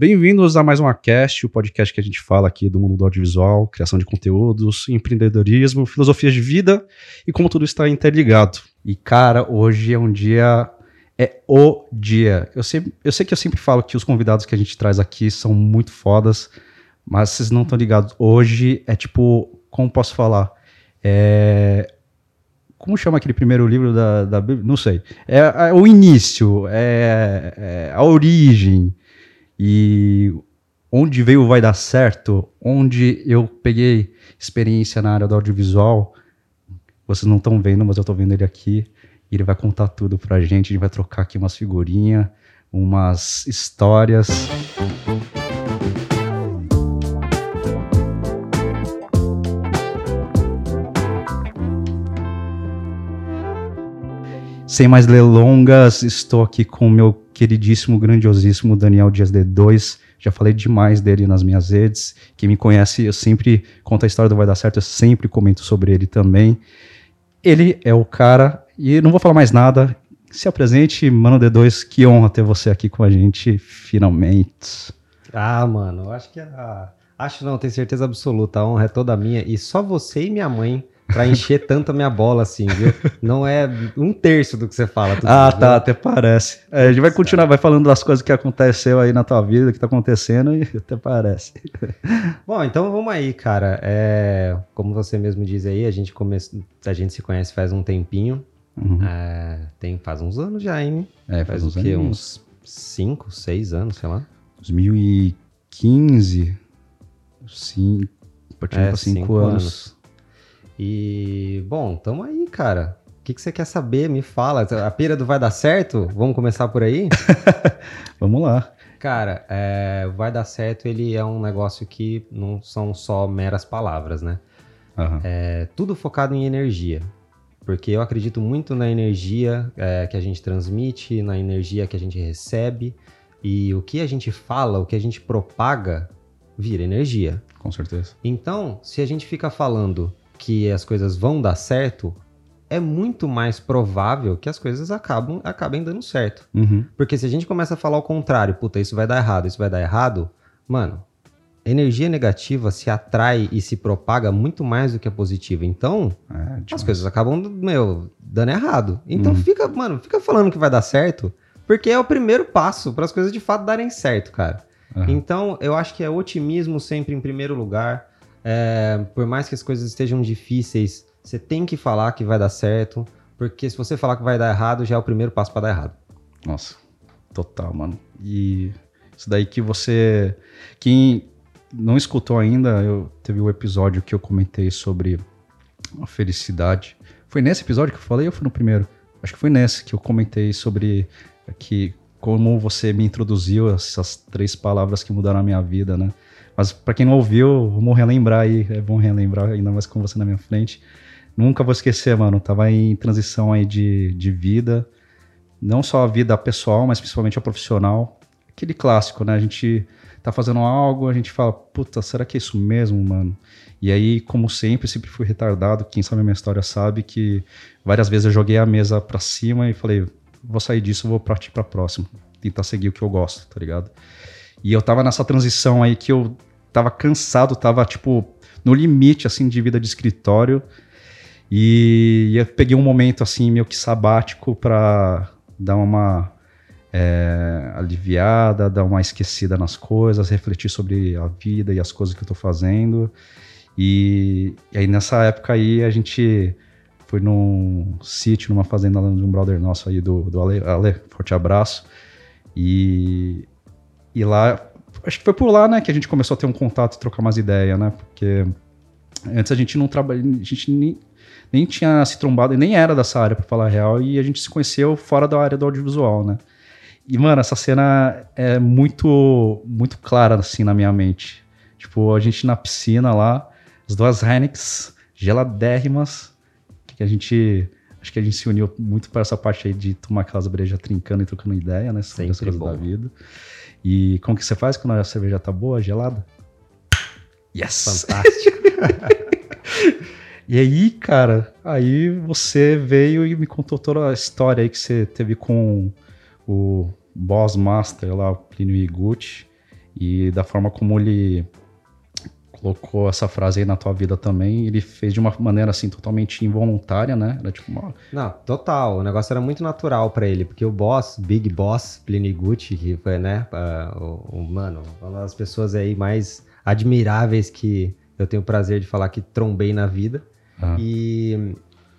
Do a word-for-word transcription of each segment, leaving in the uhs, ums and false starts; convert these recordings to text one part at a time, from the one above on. Bem-vindos a mais uma Cast, o podcast que a gente fala aqui do mundo do audiovisual, criação de conteúdos, empreendedorismo, filosofias de vida e como tudo está interligado. E cara, hoje é um dia... É o dia. Eu sei, eu sei que eu sempre falo que os convidados que a gente traz aqui são muito fodas, mas vocês não estão ligados. Hoje é tipo, como posso falar? É... Como chama aquele primeiro livro da, da Bíblia? Não sei. É, é o início, é, é a origem. E onde veio o Vai Dar Certo, onde eu peguei experiência na área do audiovisual, vocês não estão vendo, mas eu estou vendo ele aqui. E ele vai contar tudo pra gente, a gente vai trocar aqui umas figurinhas, umas histórias. Sem mais delongas, estou aqui com o meu queridíssimo, grandiosíssimo Daniel Dias D dois. Já falei demais dele nas minhas redes. Quem me conhece, eu sempre conto a história do Vai Dar Certo, eu sempre comento sobre ele também. Ele é o cara... E não vou falar mais nada. Se apresente, mano D dois, que honra ter você aqui com a gente, finalmente. Ah, mano, eu acho que... Ah, acho não, tenho certeza absoluta, a honra é toda minha. E só você e minha mãe pra encher tanto a minha bola assim, viu? Não é um terço do que você fala. Tudo ah, bem, tá, viu? Até parece. É, a gente vai continuar, vai falando das coisas que aconteceu aí na tua vida, que tá acontecendo, e até parece. Bom, então vamos aí, cara. É, como você mesmo diz aí, a gente, come... a gente se conhece faz um tempinho. Uhum. É, tem, faz uns anos já, hein? É, faz, faz uns o quê? Anos. Uns cinco, seis anos, sei lá. dois mil e quinze? Sim, a partir é, de cinco anos. anos. E, bom, tamo aí, cara. O que, que você quer saber? Me fala. A pira do Vai Dar Certo? Vamos começar por aí? Vamos lá. Cara, é, Vai Dar Certo, ele é um negócio que não são só meras palavras, né? Uhum. É, tudo focado em energia. Porque eu acredito muito na energia é, que a gente transmite, na energia que a gente recebe. E o que a gente fala, o que a gente propaga, vira energia. Com certeza. Então, se a gente fica falando que as coisas vão dar certo, é muito mais provável que as coisas acabam, acabem dando certo. Uhum. Porque se a gente começa a falar o contrário, puta, isso vai dar errado, isso vai dar errado, mano, energia negativa se atrai e se propaga muito mais do que a positiva. Então, é, as coisas acabam, meu, dando errado. Então, hum. fica, mano, fica falando que vai dar certo, porque é o primeiro passo para as coisas de fato darem certo, cara. Uhum. Então, eu acho que é otimismo sempre em primeiro lugar. É, por mais que as coisas estejam difíceis, você tem que falar que vai dar certo, porque se você falar que vai dar errado, já é o primeiro passo para dar errado. Nossa, total, mano. E isso daí que você... Quem... não escutou ainda, eu teve um episódio que eu comentei sobre a felicidade. Foi nesse episódio que eu falei ou foi no primeiro? Acho que foi nesse que eu comentei sobre que, como você me introduziu essas três palavras que mudaram a minha vida, né? Mas pra quem não ouviu, vamos relembrar aí. É bom relembrar, ainda mais com você na minha frente. Nunca vou esquecer, mano. Tava em transição aí de, de vida. Não só a vida pessoal, mas principalmente a profissional. Aquele clássico, né? A gente... tá fazendo algo, a gente fala, puta, será que é isso mesmo, mano? E aí, como sempre, sempre fui retardado, quem sabe a minha história sabe que várias vezes eu joguei a mesa pra cima e falei, vou sair disso, vou partir pra próxima, tentar seguir o que eu gosto, tá ligado? E eu tava nessa transição aí que eu tava cansado, tava, tipo, no limite, assim, de vida de escritório, e eu peguei um momento, assim, meio que sabático pra dar uma... É, aliviada, dar uma esquecida nas coisas, refletir sobre a vida e as coisas que eu tô fazendo. E, e aí nessa época aí a gente foi num sítio, numa fazenda de um brother nosso aí do, do Ale, Ale, forte abraço. E, e lá, acho que foi por lá, né, que a gente começou a ter um contato e trocar umas ideias, né, porque antes a gente não trabalha, a gente nem... nem tinha se trombado, e nem era dessa área, pra falar a real, e a gente se conheceu fora da área do audiovisual, né? E, mano, essa cena é muito, muito clara, assim, na minha mente. Tipo, a gente na piscina lá, as duas Heineken geladérrimas, que a gente... Acho que a gente se uniu muito para essa parte aí de tomar aquelas brejas trincando e trocando ideia, né? Sempre as coisas bom. Da vida. E como que você faz quando a cerveja tá boa, gelada? Yes! Fantástico! E aí, cara, aí você veio e me contou toda a história aí que você teve com o Boss Master lá, o Plínio Iguchi, E da forma como ele colocou essa frase aí na tua vida também, ele fez de uma maneira assim totalmente involuntária, né? Era tipo uma... Não, total. O negócio era muito natural pra ele, porque o boss, Big Boss, Plínio Iguchi, que foi, né, uh, o, o, mano, uma das pessoas aí mais admiráveis que eu tenho o prazer de falar que trombei na vida. Ah. E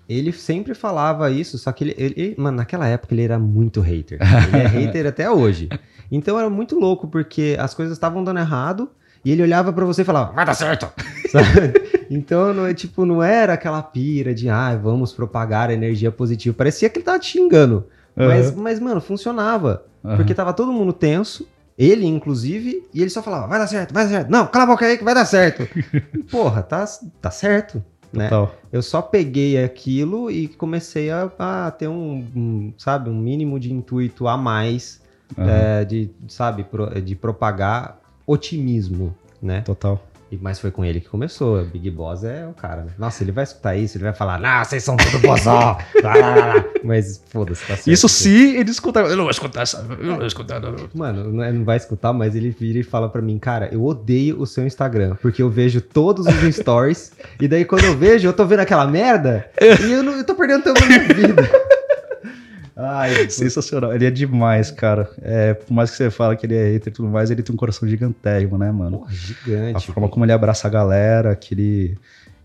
ele sempre falava isso, só que ele, ele, mano, naquela época ele era muito hater. Ele é hater até hoje. Então era muito louco, porque as coisas estavam dando errado, e ele olhava pra você e falava, vai dar certo! Sabe? Então, não, tipo, não era aquela pira de, ah, vamos propagar a energia positiva. Parecia que ele tava te xingando. Uhum. Mas, mas, mano, funcionava. Uhum. Porque tava todo mundo tenso, ele, inclusive, e ele só falava, vai dar certo, vai dar certo. Não, cala a boca aí que vai dar certo. E, porra, tá, tá certo, né? Eu só peguei aquilo e comecei a, a ter um, um, sabe, um mínimo de intuito a mais, uhum, é, de, sabe, pro, de propagar... otimismo, né? Total. E, mas foi com ele que começou. O Big Boss é o cara, né? Nossa, ele vai escutar isso, ele vai falar, ah, vocês são tudo bozó. Mas foda-se, tá certo. Isso se ele escutar. Eu não vou escutar essa. Eu não vou escutar. Não. Mano, não vai escutar, mas ele vira e fala pra mim, cara, eu odeio o seu Instagram, porque eu vejo todos os stories, e daí quando eu vejo, eu tô vendo aquela merda, e eu, não, eu tô perdendo tempo na minha vida. Ai, sensacional, ele é demais, cara. É, por mais que você fala que ele é hater e tudo mais, ele tem um coração gigantérrimo, né, mano? Porra, gigante. A forma como ele abraça a galera, que ele...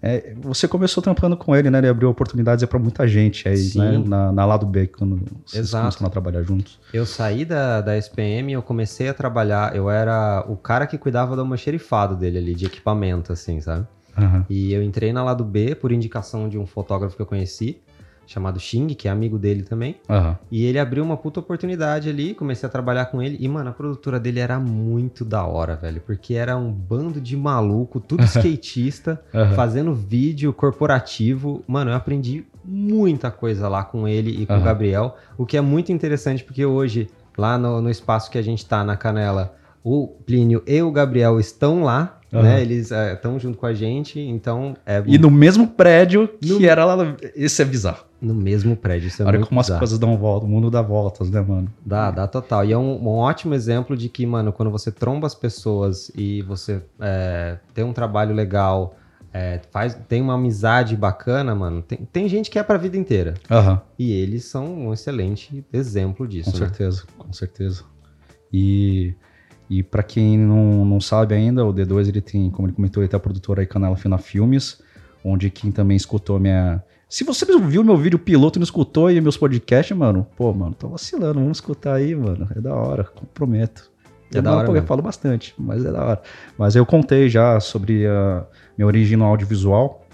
É, você começou trampando com ele, né? Ele abriu oportunidades pra muita gente aí, sim, né? Na, na Lado B, quando vocês começaram a trabalhar juntos. Eu saí da, da S P M, eu comecei a trabalhar, eu era o cara que cuidava do almoxerifado dele ali, de equipamento, assim, sabe? Uhum. E eu entrei na Lado B por indicação de um fotógrafo que eu conheci, chamado Xing, que é amigo dele também. Uhum. E ele abriu uma puta oportunidade ali, comecei a trabalhar com ele. E, mano, a produtora dele era muito da hora, velho. Porque era um bando de maluco, tudo skatista, uhum, fazendo vídeo corporativo. Mano, eu aprendi muita coisa lá com ele e com, uhum, o Gabriel. O que é muito interessante, porque hoje, lá no, no espaço que a gente tá, na Canela, o Plínio e o Gabriel estão lá. Uhum. Né? Eles estão uh, junto com a gente, então... É... E no mesmo prédio no... que era lá... Esse é bizarro. No mesmo prédio, isso é muito bizarro. Olha como as coisas dão volta, o mundo dá voltas, né, mano? Dá, é. dá total. E é um, um ótimo exemplo de que, mano, quando você tromba as pessoas e você é, tem um trabalho legal, é, faz, tem uma amizade bacana, mano, tem, tem gente que é pra vida inteira. Uhum. E eles são um excelente exemplo disso, com certeza, né? Com certeza. E... E para quem não, não sabe ainda, o D dois, ele tem, como ele comentou, ele tem a produtora aí, Canela Fina Filmes, onde quem também escutou minha... Se você viu meu vídeo piloto e não escutou e meus podcasts, mano, pô, mano, tô vacilando, vamos escutar aí, mano, é da hora, prometo. É eu da hora, pô, eu falo bastante, mas é da hora. Mas eu contei já sobre a minha origem no audiovisual,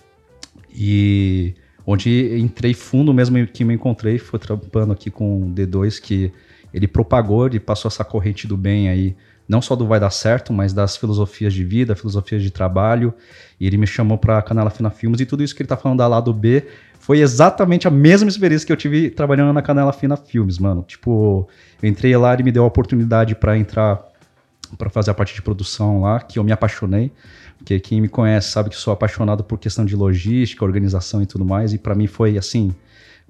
e onde entrei fundo mesmo, que me encontrei, foi trampando aqui com o D dois, que ele propagou, ele passou essa corrente do bem aí, não só do Vai Dar Certo, mas das filosofias de vida, filosofias de trabalho, e ele me chamou pra Canela Fina Filmes, e tudo isso que ele tá falando da Lado B foi exatamente a mesma experiência que eu tive trabalhando na Canela Fina Filmes, mano. Tipo, eu entrei lá, ele me deu a oportunidade pra entrar, pra fazer a parte de produção lá, que eu me apaixonei, porque quem me conhece sabe que sou apaixonado por questão de logística, organização e tudo mais, e pra mim foi assim...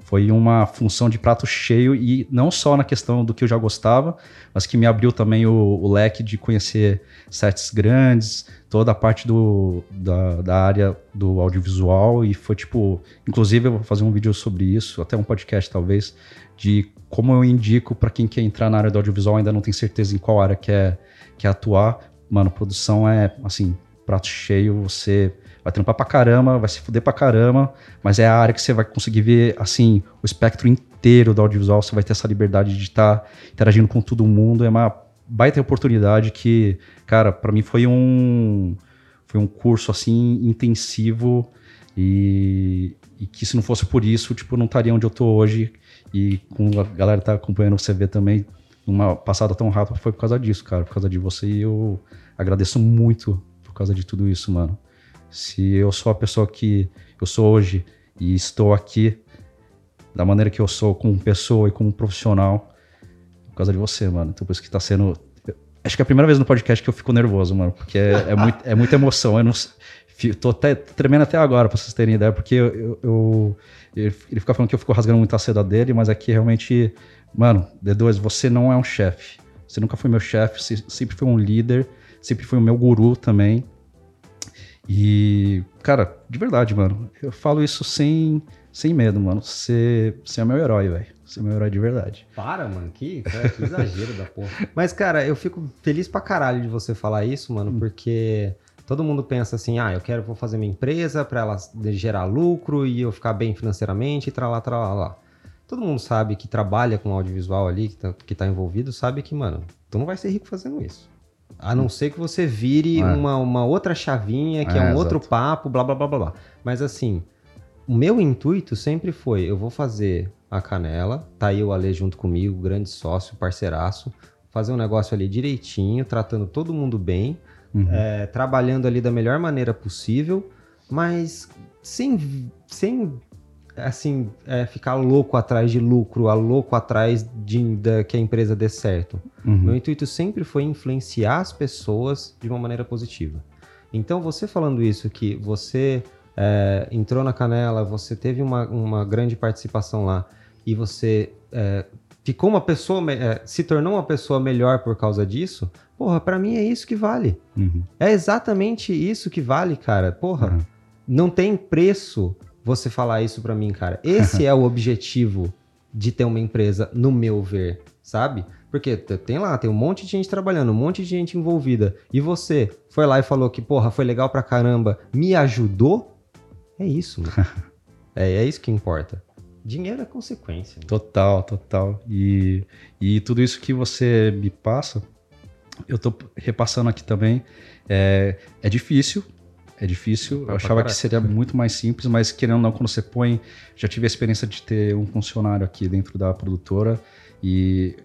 Foi uma função de prato cheio, e não só na questão do que eu já gostava, mas que me abriu também o, o leque de conhecer sets grandes, toda a parte do, da, da área do audiovisual, e foi tipo... Inclusive eu vou fazer um vídeo sobre isso, até um podcast talvez, de como eu indico para quem quer entrar na área do audiovisual, ainda não tem certeza em qual área quer, quer atuar. Mano, produção é assim, prato cheio, você... Vai trampar pra caramba, vai se fuder pra caramba, mas é a área que você vai conseguir ver, assim, o espectro inteiro do audiovisual, você vai ter essa liberdade de estar interagindo com todo mundo, é uma baita oportunidade que, cara, pra mim foi um, foi um curso, assim, intensivo, e, e que se não fosse por isso, tipo, eu não estaria onde eu tô hoje, e como a galera tá acompanhando o C V também, uma passada tão rápida foi por causa disso, cara, por causa de você, e eu agradeço muito por causa de tudo isso, mano. Se eu sou a pessoa que eu sou hoje e estou aqui da maneira que eu sou como pessoa e como profissional, por causa de você, mano. Então por isso que tá sendo... Acho que é a primeira vez no podcast que eu fico nervoso, mano, porque é, é, muito, é muita emoção. Eu não... Tô até, tremendo até agora, pra vocês terem ideia, porque eu, eu, eu, ele fica falando que eu fico rasgando muito a seda dele, mas aqui realmente... Mano, D dois, você não é um chefe. Você nunca foi meu chefe, você sempre foi um líder, sempre foi o meu guru também. E, cara, de verdade, mano, eu falo isso sem, sem medo, mano. Você é meu herói, velho. Você é meu herói de verdade. Para, mano, que, cara, que exagero da porra. Mas, cara, eu fico feliz pra caralho de você falar isso, mano, porque todo mundo pensa assim, ah, eu quero, vou fazer minha empresa pra ela gerar lucro e eu ficar bem financeiramente e tralá, tralá, lá. Todo mundo sabe que trabalha com audiovisual ali, que tá, que tá envolvido, sabe que, mano, tu não vai ser rico fazendo isso. A não ser que você vire é. uma, uma outra chavinha, que é, é um exato. outro papo, blá, blá, blá, blá, blá. Mas assim, o meu intuito sempre foi, eu vou fazer a Canela, tá aí o Ale junto comigo, grande sócio, parceiraço, fazer um negócio ali direitinho, tratando todo mundo bem, uhum. é, trabalhando ali da melhor maneira possível, mas sem, sem assim, é, ficar louco atrás de lucro, a louco atrás de, de que a empresa dê certo. Uhum. Meu intuito sempre foi influenciar as pessoas de uma maneira positiva. Então, você falando isso, que você é, entrou na Canela, você teve uma, uma grande participação lá e você é, ficou uma pessoa, é, se tornou uma pessoa melhor por causa disso, porra, pra mim é isso que vale. Uhum. É exatamente isso que vale, cara. Porra, uhum. não tem preço você falar isso pra mim, cara. Esse é o objetivo de ter uma empresa, no meu ver, sabe? Porque tem lá, tem um monte de gente trabalhando, um monte de gente envolvida. E você foi lá e falou que, porra, foi legal pra caramba, me ajudou? É isso, mano. é, é isso que importa. Dinheiro é consequência. Mano. Total, total. E, e tudo isso que você me passa, eu tô repassando aqui também, é, é difícil... É difícil, eu achava que seria muito mais simples, mas querendo ou não, quando você põe... Já tive a experiência de ter um funcionário aqui dentro da produtora e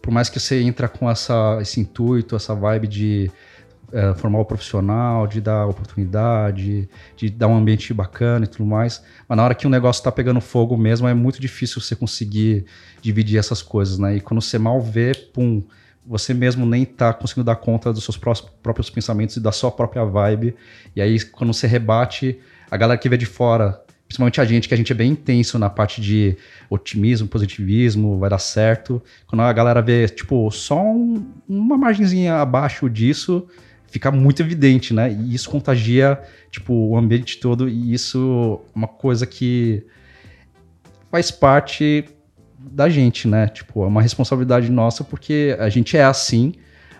por mais que você entra com essa, esse intuito, essa vibe de é, formar o profissional, de dar oportunidade, de, de dar um ambiente bacana e tudo mais, mas na hora que o negócio tá pegando fogo mesmo, é muito difícil você conseguir dividir essas coisas, né? E quando você mal vê, pum... você mesmo nem tá conseguindo dar conta dos seus próprios pensamentos e da sua própria vibe. E aí, quando você rebate, a galera que vê de fora, principalmente a gente, que a gente é bem intenso na parte de otimismo, positivismo, vai dar certo. Quando a galera vê, tipo, só um, uma margenzinha abaixo disso, fica muito evidente, né? E isso contagia, tipo, o ambiente todo. E isso é uma coisa que faz parte... da gente, né? Tipo, é uma responsabilidade nossa porque a gente é assim,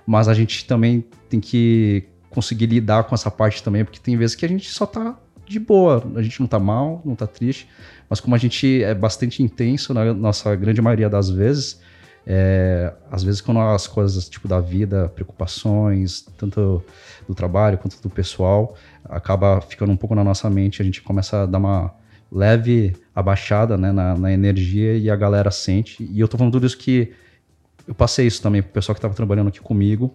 mas a gente também tem que conseguir lidar com essa parte também, porque tem vezes que a gente só tá de boa, a gente não tá mal, não tá triste, mas como a gente é bastante intenso na nossa grande maioria das vezes, é, às vezes quando as coisas tipo da vida, preocupações, tanto do trabalho quanto do pessoal, acaba ficando um pouco na nossa mente, a gente começa a dar uma leve abaixada, né, na, na energia e a galera sente. E eu tô falando tudo isso que eu passei isso também pro pessoal que tava trabalhando aqui comigo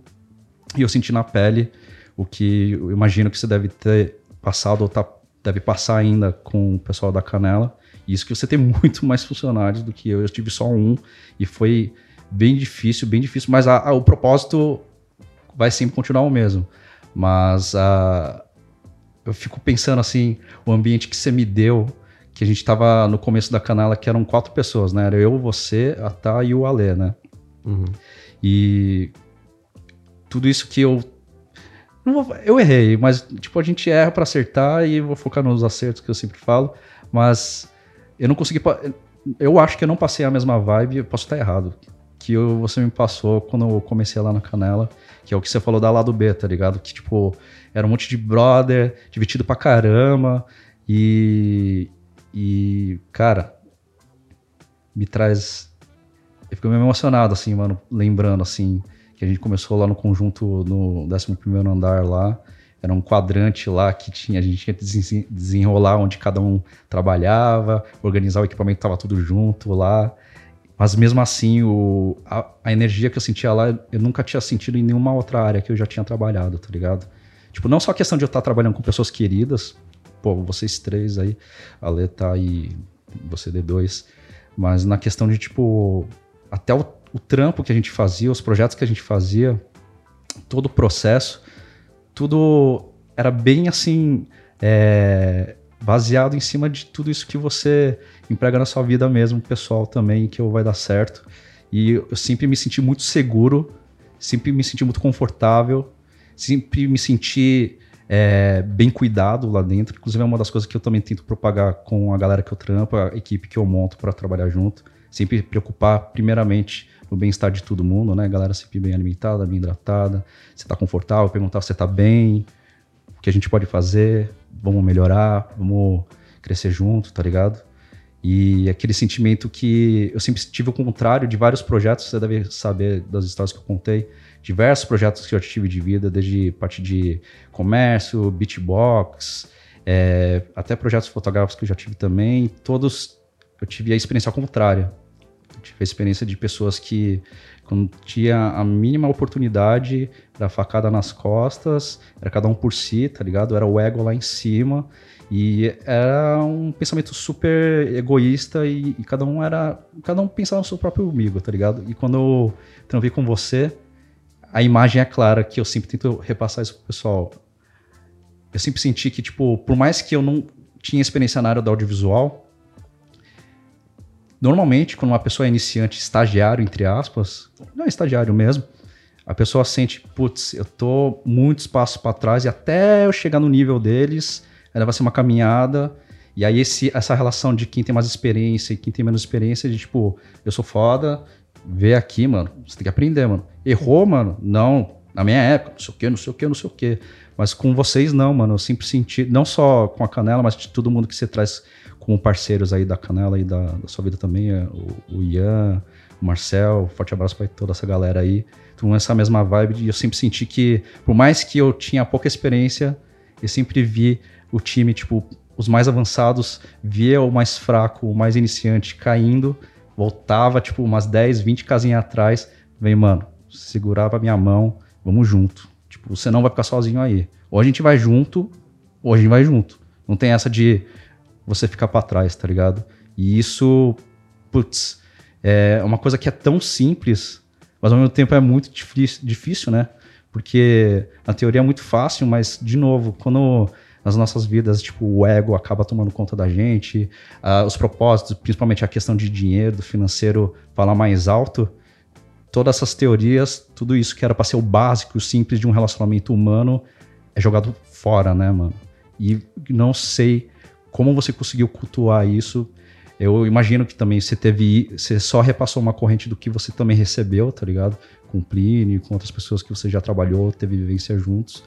e eu senti na pele o que eu imagino que você deve ter passado ou tá, deve passar ainda com o pessoal da Canela. E isso que você tem muito mais funcionários do que eu. Eu tive só um e foi bem difícil, bem difícil, mas a, a, o propósito vai sempre continuar o mesmo. Mas a, eu fico pensando assim, o ambiente que você me deu, que a gente tava no começo da Canela, que eram quatro pessoas, né? Era eu, você, a Tá e o Alê, né? Uhum. E tudo isso que eu... Não vou... Eu errei, mas tipo, a gente erra pra acertar e vou focar nos acertos que eu sempre falo, mas eu não consegui... Eu acho que eu não passei a mesma vibe, eu posso estar errado, que eu, você me passou quando eu comecei lá na Canela, que é o que você falou da Lado B, tá ligado? Que tipo, era um monte de brother, divertido pra caramba e... E, cara, me traz... Eu fico meio emocionado, assim, mano, lembrando, assim, que a gente começou lá no conjunto, no décimo primeiro andar lá, era um quadrante lá que tinha, a gente tinha que desenrolar onde cada um trabalhava, organizar o equipamento, tava tudo junto lá, mas mesmo assim, o, a, a energia que eu sentia lá, eu nunca tinha sentido em nenhuma outra área que eu já tinha trabalhado, tá ligado? Tipo, não só a questão de eu estar trabalhando com pessoas queridas, pô, vocês três aí, a Lê tá e você D dois, mas na questão de, tipo, até o, o trampo que a gente fazia, os projetos que a gente fazia, todo o processo, tudo era bem, assim, é, baseado em cima de tudo isso que você emprega na sua vida mesmo, pessoal também, que vai dar certo. E eu sempre me senti muito seguro sempre me senti muito confortável, sempre me senti é, bem cuidado lá dentro. Inclusive é uma das coisas que eu também tento propagar com a galera que eu trampo, a equipe que eu monto para trabalhar junto. Sempre preocupar primeiramente no bem-estar de todo mundo, né? A galera sempre bem alimentada, bem hidratada, você tá confortável, perguntar se você tá bem, o que a gente pode fazer, vamos melhorar, vamos crescer junto, tá ligado? E aquele sentimento que eu sempre tive o contrário de vários projetos, você deve saber das histórias que eu contei, diversos projetos que eu tive de vida, desde parte de comércio, beatbox, é, até projetos fotográficos que eu já tive também, todos eu tive a experiência contrária. Eu tive a experiência de pessoas que, quando tinha a mínima oportunidade, era facada nas costas, era cada um por si, tá ligado? Era o ego lá em cima. E era um pensamento super egoísta e, e cada um era... Cada um pensava no seu próprio umbigo, tá ligado? E quando eu trampei com você, a imagem é clara, que eu sempre tento repassar isso pro pessoal. Eu sempre senti que, tipo, por mais que eu não tinha experiência na área do audiovisual, normalmente, quando uma pessoa é iniciante, estagiário, entre aspas, não é estagiário mesmo, a pessoa sente, putz, eu tô muitos passos para trás e até eu chegar no nível deles... Ela vai ser uma caminhada, e aí esse, essa relação de quem tem mais experiência e quem tem menos experiência, de tipo, eu sou foda, vê aqui, mano, você tem que aprender, mano. Errou, mano? Não, na minha época, não sei o que, não sei o que, não sei o que. Mas com vocês não, mano, eu sempre senti, não só com a Canela, mas de todo mundo que você traz como parceiros aí da Canela e da, da sua vida também, o, o Ian, o Marcel, forte abraço pra toda essa galera aí. Então essa mesma vibe, de eu sempre senti que, por mais que eu tinha pouca experiência, eu sempre vi o time, tipo, os mais avançados via o mais fraco, o mais iniciante caindo, voltava, tipo, umas dez, vinte casinhas atrás, vem, mano, segurava a minha mão, vamos junto. Tipo, você não vai ficar sozinho aí. Ou a gente vai junto, ou a gente vai junto. Não tem essa de você ficar pra trás, tá ligado? E isso, putz, é uma coisa que é tão simples, mas ao mesmo tempo é muito difícil, né? Porque na teoria é muito fácil, mas, de novo, quando... nas nossas vidas, tipo, o ego acaba tomando conta da gente, uh, os propósitos, principalmente a questão de dinheiro, do financeiro, falar mais alto, todas essas teorias, tudo isso que era para ser o básico, o simples de um relacionamento humano, é jogado fora, né, mano? E não sei como você conseguiu cultuar isso. Eu imagino que também você teve, você só repassou uma corrente do que você também recebeu, tá ligado? Com o Plínio, com outras pessoas que você já trabalhou, teve vivência juntos.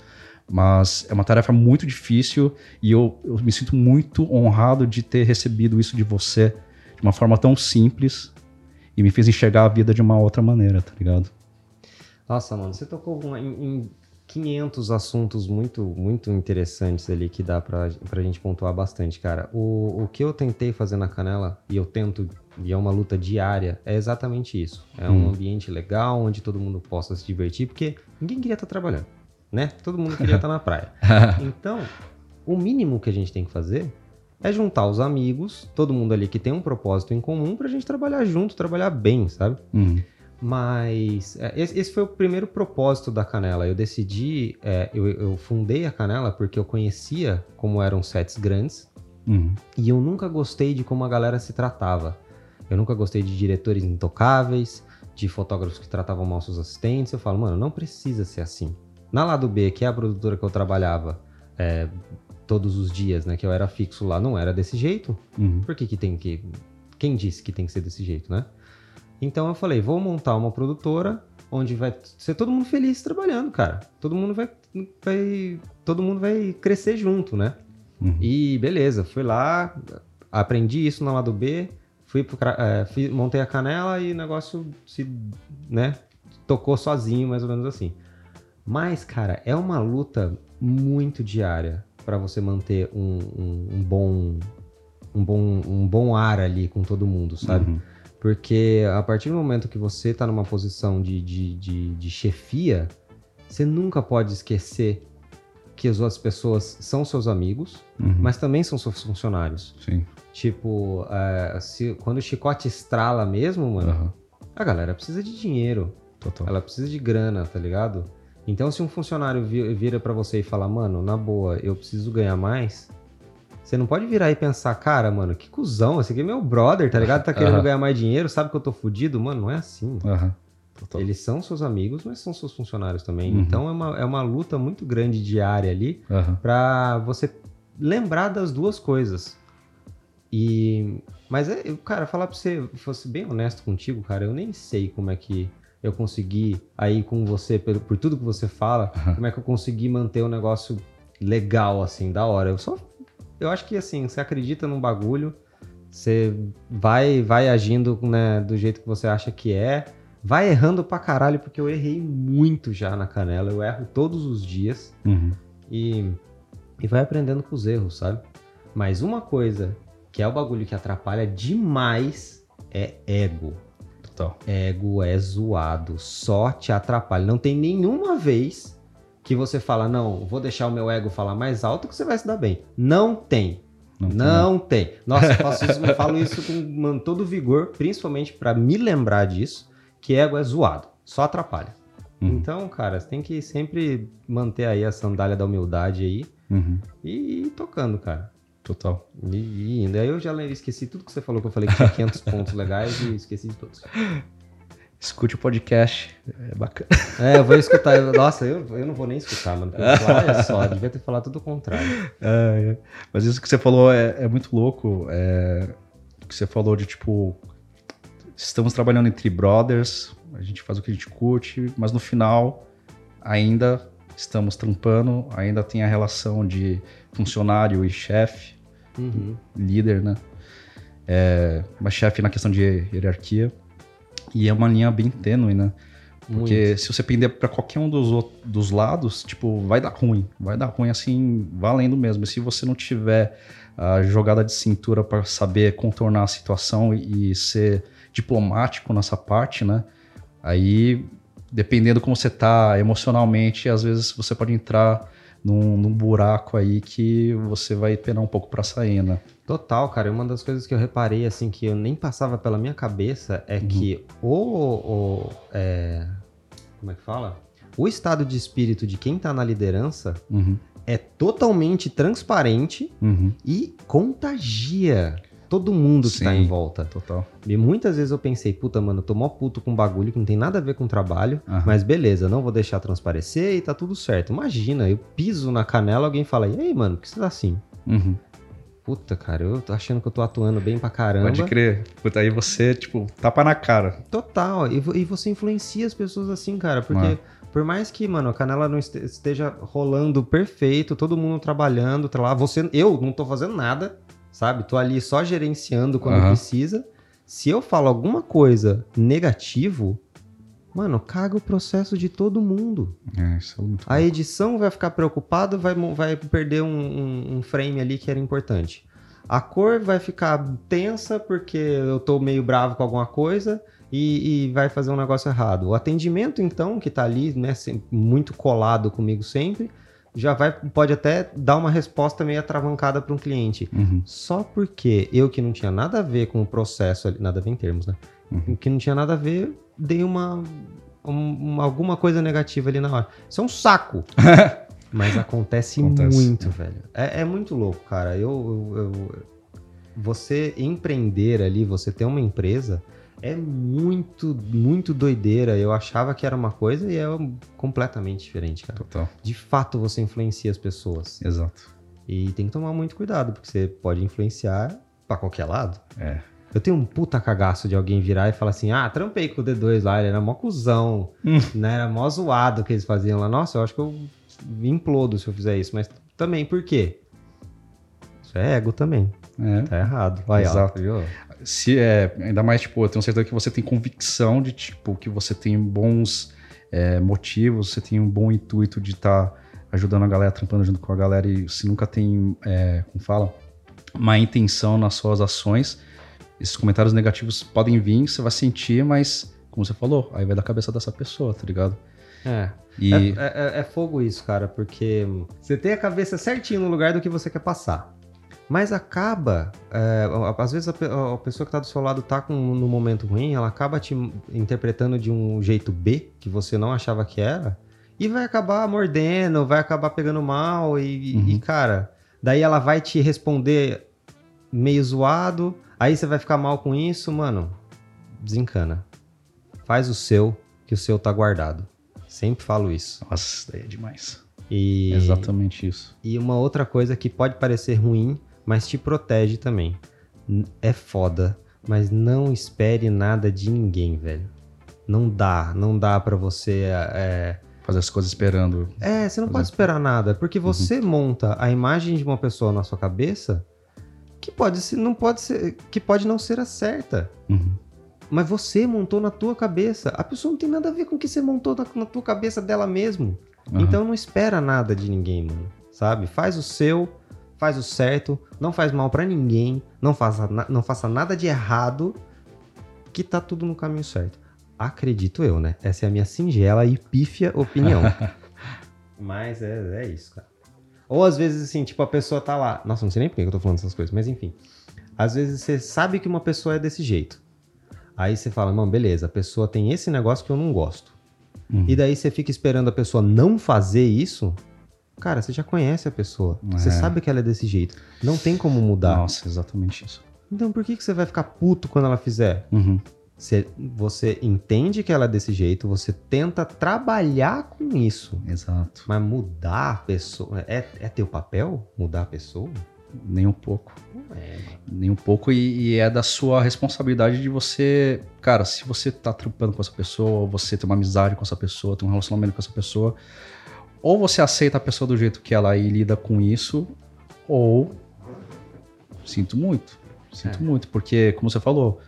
Mas é uma tarefa muito difícil e eu, eu me sinto muito honrado de ter recebido isso de você de uma forma tão simples e me fez enxergar a vida de uma outra maneira, tá ligado? Nossa, mano, você tocou uma, em, em quinhentos assuntos muito, muito interessantes ali que dá pra, pra gente pontuar bastante, cara. O, o que eu tentei fazer na Canela, e eu tento, e é uma luta diária, é exatamente isso. É hum. um ambiente legal onde todo mundo possa se divertir, porque ninguém queria estar trabalhando, né? Todo mundo queria estar na praia. Então, o mínimo que a gente tem que fazer é juntar os amigos, todo mundo ali que tem um propósito em comum, pra gente trabalhar junto, trabalhar bem, sabe? Uhum. Mas é, esse foi o primeiro propósito da Canela. Eu decidi, é, eu, eu fundei a Canela porque eu conhecia como eram sets grandes, uhum, e eu nunca gostei de como a galera se tratava. Eu nunca gostei de diretores intocáveis, de fotógrafos que tratavam mal seus assistentes. Eu falo, mano, não precisa ser assim. Na Lado B, que é a produtora que eu trabalhava é, todos os dias, né? Que eu era fixo lá, não era desse jeito. Uhum. Por que que tem que... Quem disse que tem que ser desse jeito, né? Então eu falei, vou montar uma produtora onde vai ser todo mundo feliz trabalhando, cara. Todo mundo vai... vai todo mundo vai crescer junto, né? Uhum. E beleza, fui lá, aprendi isso na Lado B, fui pro, é, fui, montei a Canela e o negócio se... né? Tocou sozinho, mais ou menos assim. Mas, cara, é uma luta muito diária para você manter um, um, um, bom, um, bom, um bom ar ali com todo mundo, sabe? Uhum. Porque a partir do momento que você tá numa posição de, de, de, de chefia, você nunca pode esquecer que as outras pessoas são seus amigos, uhum, mas também são seus funcionários. Sim. Tipo, uh, se, quando o chicote estrala mesmo, mano, uhum, a galera precisa de dinheiro. Total. Ela precisa de grana, tá ligado? Então, se um funcionário vira pra você e fala, mano, na boa, eu preciso ganhar mais, você não pode virar e pensar, cara, mano, que cuzão, esse aqui é meu brother, tá ligado? Tá querendo, uhum, ganhar mais dinheiro, sabe que eu tô fudido? Mano, não é assim. Uhum. Total. Eles são seus amigos, mas são seus funcionários também. Uhum. Então é uma, é uma luta muito grande diária ali, uhum, para você lembrar das duas coisas. E... Mas, é, cara, falar pra você, fosse bem honesto contigo, cara, eu nem sei como é que eu consegui, aí com você, por, por tudo que você fala, uhum, como é que eu consegui manter um negócio legal, assim, da hora. Eu só... Eu acho que, assim, você acredita num bagulho, você vai, vai agindo, né, do jeito que você acha que é, vai errando pra caralho, porque eu errei muito já na Canela, eu erro todos os dias, uhum, e, e vai aprendendo com os erros, sabe? Mas uma coisa que é o bagulho que atrapalha demais é ego. Total. Ego é zoado, só te atrapalha. Não tem nenhuma vez que você fala, não, vou deixar o meu ego falar mais alto que você vai se dar bem. Não tem. Não, não tem. tem. Nossa, eu, faço isso, eu falo isso com mano, todo vigor, principalmente para me lembrar disso, que ego é zoado, só atrapalha. Uhum. Então, cara, você tem que sempre manter aí a sandália da humildade aí, uhum, e ir tocando, cara. Total. E, e ainda eu já esqueci tudo que você falou, que eu falei que tinha quinhentos pontos legais e esqueci de todos. Escute o podcast, é bacana. É, eu vou escutar. Nossa, eu, eu não vou nem escutar, mano. Olha só, devia ter falado tudo o contrário. É, é. Mas isso que você falou é, é muito louco. É, que você falou de, tipo, estamos trabalhando entre brothers, a gente faz o que a gente curte, mas no final ainda estamos trampando, ainda tem a relação de funcionário e chefe. Uhum. Líder, né? É, mas chefe na questão de hierarquia. E é uma linha bem tênue, né? Porque muito. Se você pender para qualquer um dos, outros, dos lados, tipo, vai dar ruim. Vai dar ruim, assim, valendo mesmo. E se você não tiver a jogada de cintura para saber contornar a situação e, e ser diplomático nessa parte, né? Aí, dependendo como você tá emocionalmente, às vezes você pode entrar Num, num buraco aí que você vai penar um pouco pra sair, né? Total, cara. Uma das coisas que eu reparei, assim, que eu nem passava pela minha cabeça é, uhum, que o... o é, como é que fala? O estado de espírito de quem tá na liderança, uhum, é totalmente transparente, uhum, e contagia todo mundo que, sim, tá em volta. Total. E muitas vezes eu pensei, puta, mano, eu tô mó puto com um bagulho que não tem nada a ver com o trabalho, uhum, mas beleza, não vou deixar transparecer e tá tudo certo. Imagina, eu piso na canela, alguém fala, e aí, mano, por que você tá assim? Uhum. Puta, cara, eu tô achando que eu tô atuando bem pra caramba. Pode crer. Puta, aí você, tipo, tapa na cara. Total. E, e você influencia as pessoas assim, cara, porque... Uhum. Por mais que, mano, a canela não esteja rolando perfeito, todo mundo trabalhando, tá lá, você, eu não tô fazendo nada, sabe? Tô ali só gerenciando quando, uhum, precisa. Se eu falo alguma coisa negativo, mano, caga o processo de todo mundo. É, isso é muito a edição vai ficar preocupada, vai, vai perder um, um, um frame ali que era importante. A cor vai ficar tensa porque eu tô meio bravo com alguma coisa. E, e vai fazer um negócio errado. O atendimento, então, que tá ali, né, muito colado comigo sempre, já vai, pode até dar uma resposta meio atravancada para um cliente. Uhum. Só porque eu, que não tinha nada a ver com o processo, nada a ver em termos, né? Uhum. Que não tinha nada a ver, dei uma, um, alguma coisa negativa ali na hora. Isso é um saco! Mas acontece, acontece muito, velho. É, é muito louco, cara. Eu, eu, eu, você empreender ali, você ter uma empresa... É muito, muito doideira. Eu achava que era uma coisa e é completamente diferente, cara. Total. De fato, você influencia as pessoas. Exato. E tem que tomar muito cuidado, porque você pode influenciar pra qualquer lado. É. Eu tenho um puta cagaço de alguém virar e falar assim, ah, trampei com o D dois lá, ele era mó cuzão, hum. né? Era mó zoado o que eles faziam lá. Nossa, eu acho que eu implodo se eu fizer isso. Mas também, por quê? Isso é ego também. É. Tá errado. Vai, exato. Ó, viu? Se é, ainda mais, tipo, eu tenho certeza que você tem convicção de, tipo, que você tem bons é, motivos, você tem um bom intuito de estar tá ajudando a galera, trampando junto com a galera, e se nunca tem, é, como fala, má intenção nas suas ações, esses comentários negativos podem vir, você vai sentir, mas, como você falou, aí vai da cabeça dessa pessoa, tá ligado? É. E... É, é, é fogo isso, cara, porque você tem a cabeça certinho no lugar do que você quer passar. Mas acaba, é, às vezes a, a pessoa que está do seu lado está num momento ruim, ela acaba te interpretando de um jeito B, que você não achava que era, e vai acabar mordendo, vai acabar pegando mal, e, uhum. e cara, daí ela vai te responder meio zoado, aí você vai ficar mal com isso, mano, desencana. Faz o seu, que o seu tá guardado. Sempre falo isso. Nossa, daí é demais. E... exatamente isso. E uma outra coisa que pode parecer ruim, mas te protege também. É foda, mas não espere nada de ninguém, velho. Não dá, não dá pra você... É... fazer as coisas esperando. É, você não fazer... pode esperar nada, porque você uhum. monta a imagem de uma pessoa na sua cabeça que pode, ser, não, pode ser, que pode não ser a certa. Uhum. Mas você montou na tua cabeça. A pessoa não tem nada a ver com o que você montou na, na tua cabeça dela mesmo. Uhum. Então não espera nada de ninguém, mano. Sabe? Faz o seu, faz o certo, não faz mal pra ninguém, não faça, na, não faça nada de errado, que tá tudo no caminho certo. Acredito eu, né? Essa é a minha singela e pífia opinião. Mas é, é isso, cara. Ou às vezes, assim, tipo, a pessoa tá lá... Nossa, não sei nem por que eu tô falando essas coisas, mas enfim. Às vezes você sabe que uma pessoa é desse jeito. Aí você fala, mano, beleza, a pessoa tem esse negócio que eu não gosto. Uhum. E daí você fica esperando a pessoa não fazer isso... Cara, você já conhece a pessoa. É. Você sabe que ela é desse jeito. Não tem como mudar. Nossa, exatamente isso. Então por que, que você vai ficar puto quando ela fizer? Uhum. Você, você entende que ela é desse jeito, você tenta trabalhar com isso. Exato. Mas mudar a pessoa... É, é teu papel mudar a pessoa? Nem um pouco. É, Nem um pouco e, e é da sua responsabilidade de você... Cara, se você tá trampando com essa pessoa, você tem uma amizade com essa pessoa, tem um relacionamento com essa pessoa, ou você aceita a pessoa do jeito que ela é e lida com isso, ou... Sinto muito. Sinto é. muito, porque, como você falou...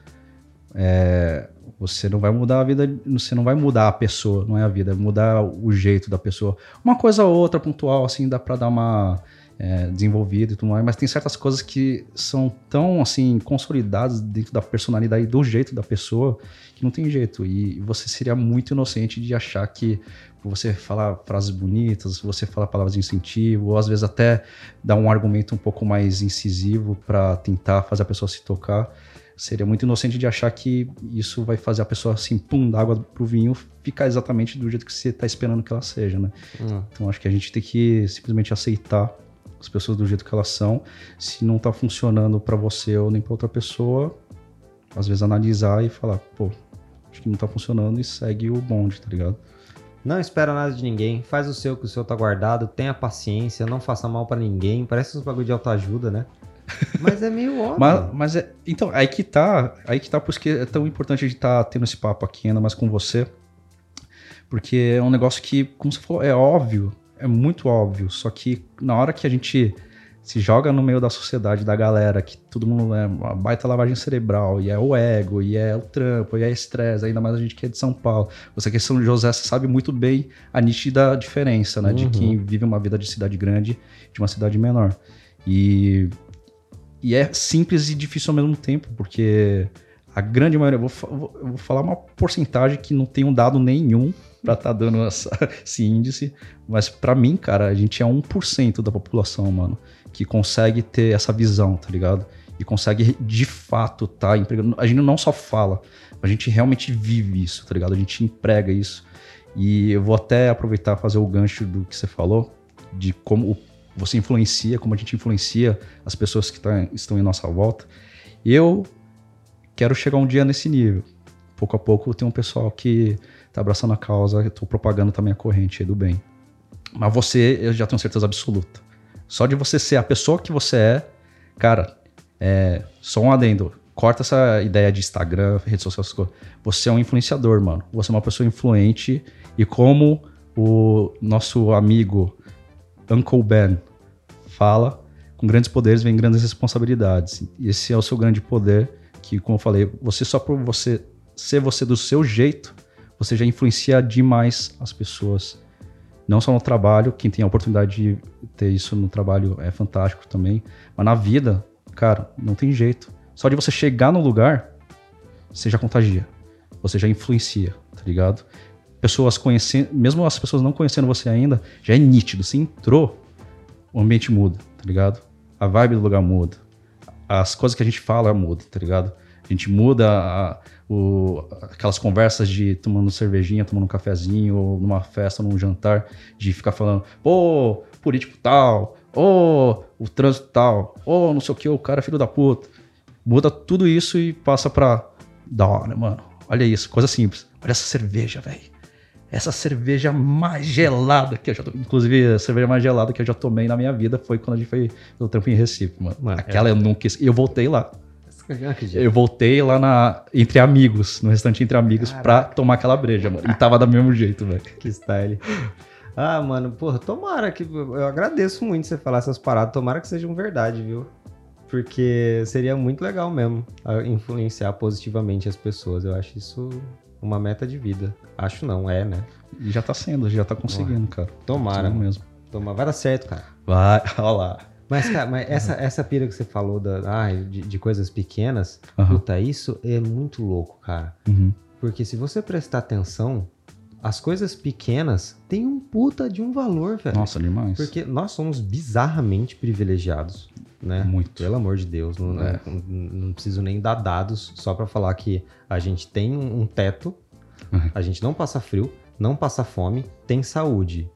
É, você não vai mudar a vida, você não vai mudar a pessoa, não é a vida, é mudar o jeito da pessoa. Uma coisa ou outra pontual, assim, dá pra dar uma é, desenvolvida e tudo mais, mas tem certas coisas que são tão, assim, consolidadas dentro da personalidade e do jeito da pessoa que não tem jeito. E você seria muito inocente de achar que você falar frases bonitas, você falar palavras de incentivo, ou às vezes até dar um argumento um pouco mais incisivo pra tentar fazer a pessoa se tocar. Seria muito inocente de achar que isso vai fazer a pessoa, assim, pum, da água pro vinho, ficar exatamente do jeito que você tá esperando que ela seja, né? Hum. Então acho que a gente tem que simplesmente aceitar as pessoas do jeito que elas são. Se não tá funcionando para você ou nem para outra pessoa, às vezes analisar e falar, pô, acho que não tá funcionando, e segue o bonde, tá ligado? Não espera nada de ninguém, faz o seu, que o seu tá guardado, tenha paciência, não faça mal para ninguém. Parece uns bagulho de autoajuda, né? Mas é meio óbvio. Mas, mas é, então, aí que tá, aí que tá, por isso que é tão importante a gente estar tá tendo esse papo aqui, ainda mais com você. Porque é um negócio que, como você falou, é óbvio, é muito óbvio. Só que na hora que a gente se joga no meio da sociedade, da galera, que todo mundo é uma baita lavagem cerebral, e é o ego, e é o trampo, e é estresse, ainda mais a gente que é de São Paulo. Você que é de São José, você sabe muito bem a nítida diferença, né? Uhum. De quem vive uma vida de cidade grande, de uma cidade menor. E... E é simples e difícil ao mesmo tempo, porque a grande maioria... Eu vou, eu vou falar uma porcentagem que não tem um dado nenhum para estar tá dando essa, esse índice, mas para mim, cara, a gente é um por cento da população, mano, que consegue ter essa visão, tá ligado? E consegue, de fato, tá empregando. A gente não só fala, a gente realmente vive isso, tá ligado? A gente emprega isso. E eu vou até aproveitar e fazer o gancho do que você falou, de como... o você influencia, como a gente influencia as pessoas que tá, estão em nossa volta. Eu quero chegar um dia nesse nível. Pouco a pouco tem um pessoal que tá abraçando a causa, eu tô propagando também a corrente aí do bem. Mas você, eu já tenho certeza absoluta. Só de você ser a pessoa que você é, cara, é, só um adendo. Corta essa ideia de Instagram, redes sociais, você é um influenciador, mano. Você é uma pessoa influente e como o nosso amigo Uncle Ben fala, com grandes poderes vem grandes responsabilidades. Esse é o seu grande poder, que, como eu falei, você só por você ser você do seu jeito, você já influencia demais as pessoas. Não só no trabalho, quem tem a oportunidade de ter isso no trabalho é fantástico também, mas na vida, cara, não tem jeito. Só de você chegar no lugar, você já contagia, você já influencia, tá ligado? Pessoas conhecendo, mesmo as pessoas não conhecendo você ainda, já é nítido. Você entrou, o ambiente muda, tá ligado? A vibe do lugar muda. As coisas que a gente fala muda, tá ligado? A gente muda a, o, aquelas conversas de tomando cervejinha, tomando um cafezinho, ou numa festa, num jantar, de ficar falando, pô, político tal, ou o trânsito tal, ou não sei o que, o cara é filho da puta. Muda tudo isso e passa pra da hora, mano. Olha isso, coisa simples. Olha essa cerveja, velho. Essa cerveja mais gelada que eu já tomei. Inclusive, a cerveja mais gelada que eu já tomei na minha vida foi quando a gente foi no trampo em Recife, mano. mano Aquela é... eu nunca esqueci. Eu voltei lá. Eu voltei lá na, entre amigos, no restaurante entre amigos, Caraca. pra tomar aquela breja, mano. E tava do mesmo jeito, velho. Que style. Ah, mano, porra, tomara que... Eu agradeço muito você falar essas paradas. Tomara que sejam verdade, viu? Porque seria muito legal mesmo influenciar positivamente as pessoas. Eu acho isso... uma meta de vida. Acho não, é, né? E já tá sendo, já tá conseguindo, Porra. cara. Tomara. mesmo. Tomara. Vai dar certo, cara. Vai, olha lá. Mas, cara, mas essa, essa pira que você falou da, ah, de, de coisas pequenas, uhum. puta, isso é muito louco, cara. Uhum. Porque se você prestar atenção, as coisas pequenas têm um puta de um valor, velho. Nossa, demais. Porque nós somos bizarramente privilegiados, né? Muito. Pelo amor de Deus, não, é. não, não preciso nem dar dados só pra falar que a gente tem um teto, uhum. a gente não passa frio, não passa fome, tem saúde.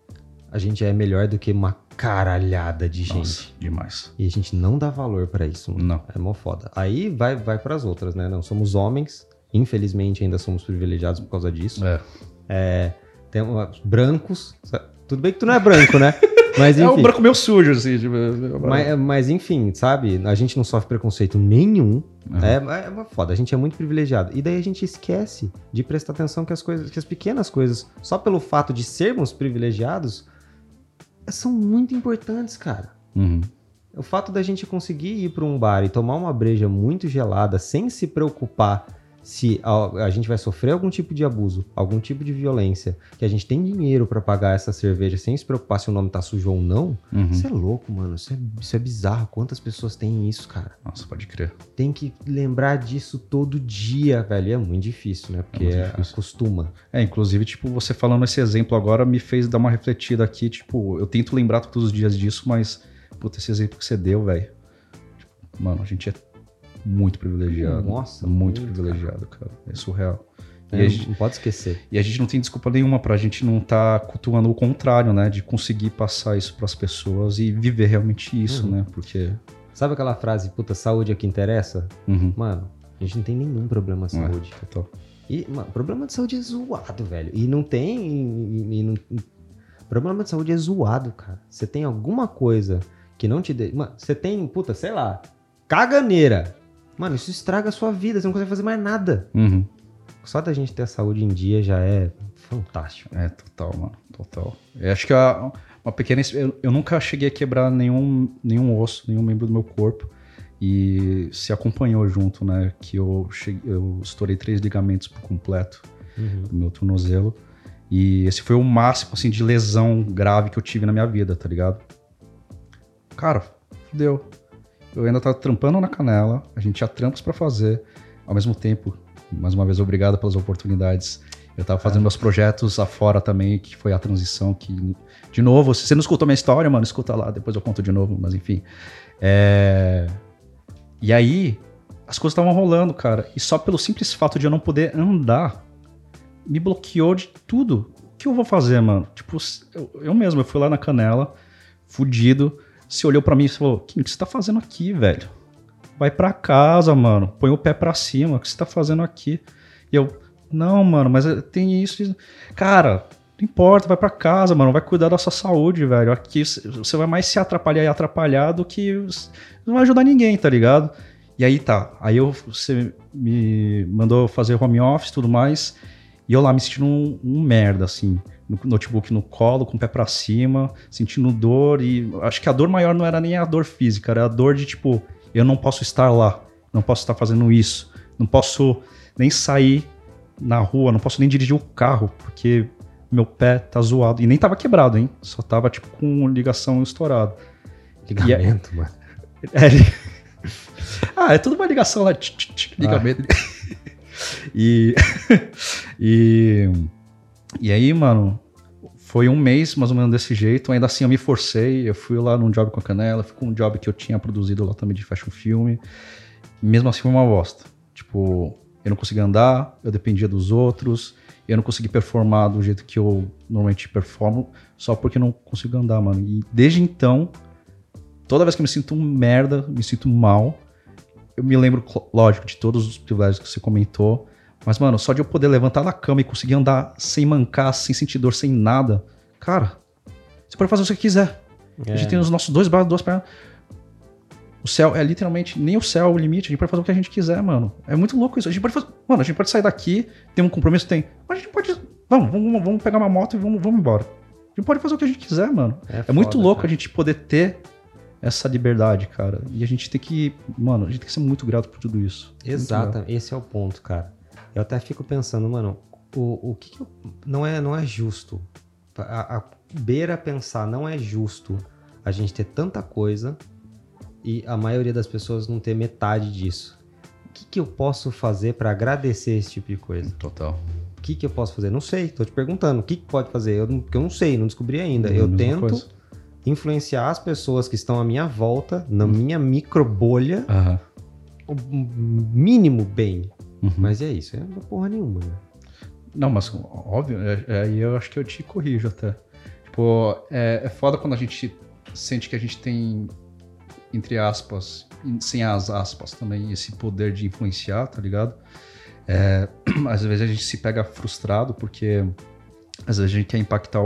A gente é melhor do que uma caralhada de gente. Nossa, demais. E a gente não dá valor pra isso. Não. É mó foda. Aí vai, vai pras outras, né? Não somos homens, infelizmente ainda somos privilegiados por causa disso. É. É, tem uma, brancos, tudo bem que tu não é branco, né? Mas, enfim, é um branco meio sujo, assim. Tipo, mas, mas enfim, sabe? A gente não sofre preconceito nenhum. Uhum. É, é foda, a gente é muito privilegiado. E daí a gente esquece de prestar atenção que as coisas, que as pequenas coisas, só pelo fato de sermos privilegiados, são muito importantes, cara. Uhum. O fato da gente conseguir ir para um bar e tomar uma breja muito gelada sem se preocupar se a, a gente vai sofrer algum tipo de abuso, algum tipo de violência, que a gente tem dinheiro pra pagar essa cerveja sem se preocupar se o nome tá sujo ou não, uhum. isso é louco, mano. Isso é, isso é bizarro. Quantas pessoas têm isso, cara? Nossa, pode crer. Tem que lembrar disso todo dia, velho. E é muito difícil, né? Porque é difícil. acostuma. É, inclusive, tipo, você falando esse exemplo agora me fez dar uma refletida aqui. Tipo, eu tento lembrar todos os dias disso, mas, puta, esse exemplo que você deu, velho. Mano, a gente é muito privilegiado. Nossa, muito, muito privilegiado, cara. cara. É surreal. É, e a gente, não pode esquecer. E a gente não tem desculpa nenhuma pra gente não tá cultuando o contrário, né? De conseguir passar isso pras pessoas e viver realmente isso, uhum. né? Porque... Sabe aquela frase, puta, saúde é que interessa? Uhum. Mano, a gente não tem nenhum problema de saúde. É, total. E, mano, problema de saúde é zoado, velho. E não tem... E, e não... Problema de saúde é zoado, cara. Você tem alguma coisa que não te... De... Mano, você tem, puta, sei lá, caganeira. Mano, isso estraga a sua vida, você não consegue fazer mais nada. Uhum. Só da gente ter a saúde em dia já é fantástico. É, total, mano, total. Eu acho que a, uma pequena... Eu, eu nunca cheguei a quebrar nenhum, nenhum osso, nenhum membro do meu corpo. E se acompanhou junto, né? Que eu, cheguei, eu estourei três ligamentos por completo uhum. do meu tornozelo. E esse foi o máximo, assim, de lesão grave que eu tive na minha vida, tá ligado? Cara, fudeu. Eu ainda tava trampando na Canela, a gente tinha trampos pra fazer. Ao mesmo tempo, mais uma vez, obrigado pelas oportunidades. Eu tava fazendo é. meus projetos afora também, que foi a transição que... De novo, se você não escutou minha história, mano, escuta lá, depois eu conto de novo, mas enfim. É... E aí, as coisas estavam rolando, cara. E só pelo simples fato de eu não poder andar, me bloqueou de tudo. O que eu vou fazer, mano? Tipo, eu, eu mesmo, eu fui lá na Canela, fudido. Você olhou pra mim e falou, Kim, o que você tá fazendo aqui, velho? Vai pra casa, mano. Põe o pé pra cima. O que você tá fazendo aqui? E eu, não, mano, mas tem isso, isso. Cara, não importa. Vai pra casa, mano. Vai cuidar da sua saúde, velho. Aqui você vai mais se atrapalhar e atrapalhar do que... Não vai ajudar ninguém, tá ligado? E aí tá. Aí eu, você me mandou fazer home office e tudo mais. E eu lá me sentindo um, um merda, assim. Notebook no colo, com o pé pra cima, sentindo dor, e acho que a dor maior não era nem a dor física, era a dor de tipo, eu não posso estar lá, não posso estar fazendo isso, não posso nem sair na rua, não posso nem dirigir o carro, porque meu pé tá zoado, e nem tava quebrado, hein, só tava tipo com ligação estourada. Ligamento, é... mano. É, li... ah, é tudo uma ligação lá, tch, tch, tch, ligamento. Ah. E... e... E aí, mano, foi um mês mais ou menos desse jeito, ainda assim eu me forcei, eu fui lá num job com a Canela, fui com um job que eu tinha produzido lá também de fashion filme, mesmo assim foi uma bosta. Tipo, eu não conseguia andar, eu dependia dos outros, eu não consegui performar do jeito que eu normalmente performo, só porque eu não consigo andar, mano. E desde então, toda vez que eu me sinto um merda, me sinto mal, eu me lembro, lógico, de todos os privilégios que você comentou, Mas, mano, só de eu poder levantar da cama e conseguir andar sem mancar, sem sentir dor, sem nada, cara, você pode fazer o que você quiser. É. A gente tem os nossos dois braços, duas pernas. O céu é literalmente, nem o céu é o limite, a gente pode fazer o que a gente quiser, mano. É muito louco isso. A gente pode fazer, mano, a gente pode sair daqui, tem um compromisso, tem. Mas a gente pode, vamos, vamos, vamos pegar uma moto e vamos, vamos embora. A gente pode fazer o que a gente quiser, mano. É, é foda, muito louco, cara, a gente poder ter essa liberdade, cara. E a gente tem que, mano, a gente tem que ser muito grato por tudo isso. Exato, esse é o ponto, cara. Eu até fico pensando, mano, o, o que, que eu, não é, não é justo. A, a beira pensar, não é justo a gente ter tanta coisa e a maioria das pessoas não ter metade disso. O que, que eu posso fazer para agradecer esse tipo de coisa? Total. O que, que eu posso fazer? Não sei, tô te perguntando. O que, que pode fazer? Eu, porque eu não sei, não descobri ainda. Não, eu tento coisa. influenciar as pessoas que estão à minha volta, na uhum. minha micro bolha, uhum. o mínimo bem. Uhum. Mas é isso, é uma porra nenhuma. Né? Não, mas óbvio, aí é, é, eu acho que eu te corrijo até. Tipo, é, é foda quando a gente sente que a gente tem... entre aspas, sem as aspas também, esse poder de influenciar, tá ligado? É, às vezes a gente se pega frustrado porque às vezes a gente quer impactar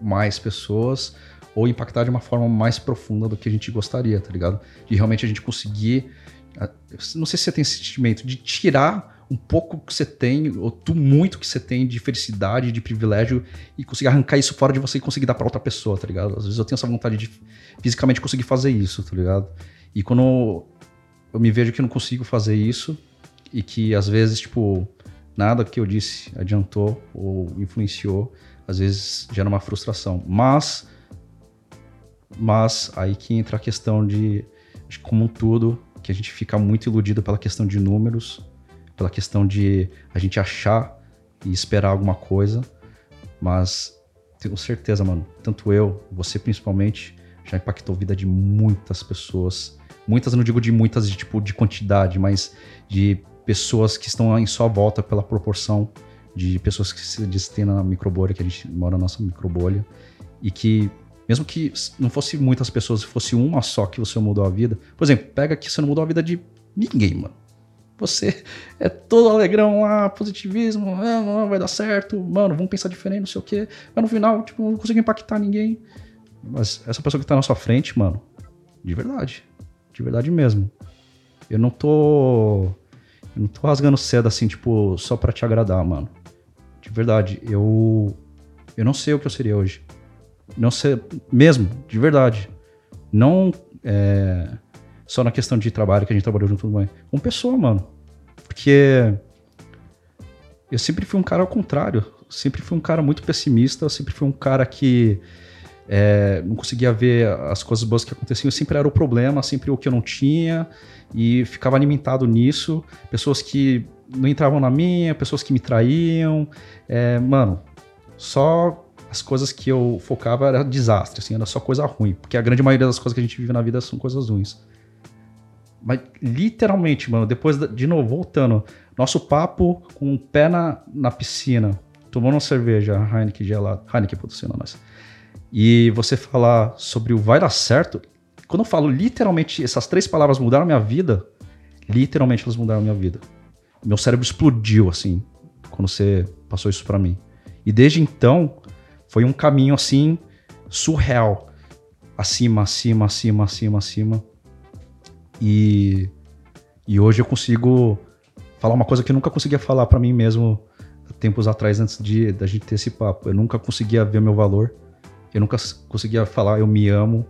mais pessoas ou impactar de uma forma mais profunda do que a gente gostaria, tá ligado? E realmente a gente conseguir, não sei se você tem esse sentimento, de tirar um pouco que você tem, ou tu muito que você tem de felicidade, de privilégio, e conseguir arrancar isso fora de você e conseguir dar pra outra pessoa, tá ligado? Às vezes eu tenho essa vontade de fisicamente conseguir fazer isso, tá ligado? E quando eu me vejo que eu não consigo fazer isso, e que às vezes, tipo, nada que eu disse adiantou ou influenciou, às vezes gera uma frustração. Mas, mas aí que entra a questão de, de como um todo, que a gente fica muito iludido pela questão de números, pela questão de a gente achar e esperar alguma coisa, mas tenho certeza, mano, tanto eu, você principalmente, já impactou a vida de muitas pessoas. Muitas, não digo de muitas, de, tipo, de quantidade, mas de pessoas que estão em sua volta pela proporção de pessoas que se destêm na microbolha, que a gente mora na nossa microbolha, e que, mesmo que não fosse muitas pessoas, fosse uma só que você mudou a vida, por exemplo, pega que você não mudou a vida de ninguém, mano. Você é todo alegrão lá, positivismo, ah, não, vai dar certo, mano, vamos pensar diferente, não sei o quê. Mas no final, tipo, não consigo impactar ninguém. Mas essa pessoa que tá na sua frente, mano, de verdade, de verdade mesmo. Eu não tô, eu não tô rasgando seda assim, tipo, só pra te agradar, mano. De verdade, eu, eu não sei o que eu seria hoje. Não sei, mesmo, de verdade. Não, é... só na questão de trabalho, que a gente trabalhou junto com uma pessoa, mano. Porque eu sempre fui um cara ao contrário. Sempre fui um cara muito pessimista. Sempre fui um cara que é, não conseguia ver as coisas boas que aconteciam. Eu sempre era o problema, sempre o que eu não tinha. E ficava alimentado nisso. Pessoas que não entravam na minha, pessoas que me traíam. É, mano, só... as coisas que eu focava era desastre, assim, era só coisa ruim. Porque a grande maioria das coisas que a gente vive na vida são coisas ruins. Mas literalmente, mano, depois, de novo, voltando, nosso papo com o pé na, na piscina, tomando uma cerveja, Heineken gelado, Heineken patrocina nós, e você falar sobre o vai dar certo, quando eu falo literalmente, essas três palavras mudaram minha vida, literalmente elas mudaram minha vida. Meu cérebro explodiu, assim, quando você passou isso pra mim. E desde então... foi um caminho, assim, surreal. Acima, acima, acima, acima, acima. E, e hoje eu consigo falar uma coisa que eu nunca conseguia falar pra mim mesmo tempos atrás, antes de, da gente ter esse papo. Eu nunca conseguia ver meu valor. Eu nunca conseguia falar eu me amo.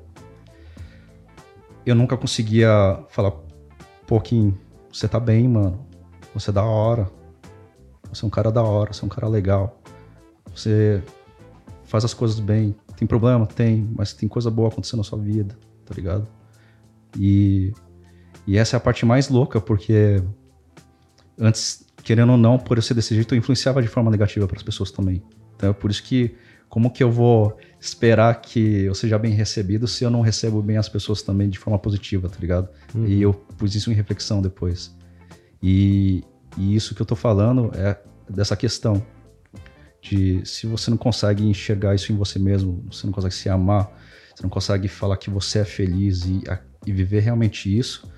Eu nunca conseguia falar, pô, Kim, você tá bem, mano. Você é da hora. Você é um cara da hora, você é um cara legal. Você... faz as coisas bem. Tem problema? Tem. Mas tem coisa boa acontecendo na sua vida, tá ligado? E, e essa é a parte mais louca, porque antes, querendo ou não, por eu ser desse jeito, eu influenciava de forma negativa para as pessoas também. Então é por isso que, como que eu vou esperar que eu seja bem recebido se eu não recebo bem as pessoas também de forma positiva, tá ligado? Uhum. E eu pus isso em reflexão depois. E, e isso que eu tô falando é dessa questão. De se você não consegue enxergar isso em você mesmo, você não consegue se amar, você não consegue falar que você é feliz e, a, e viver realmente isso,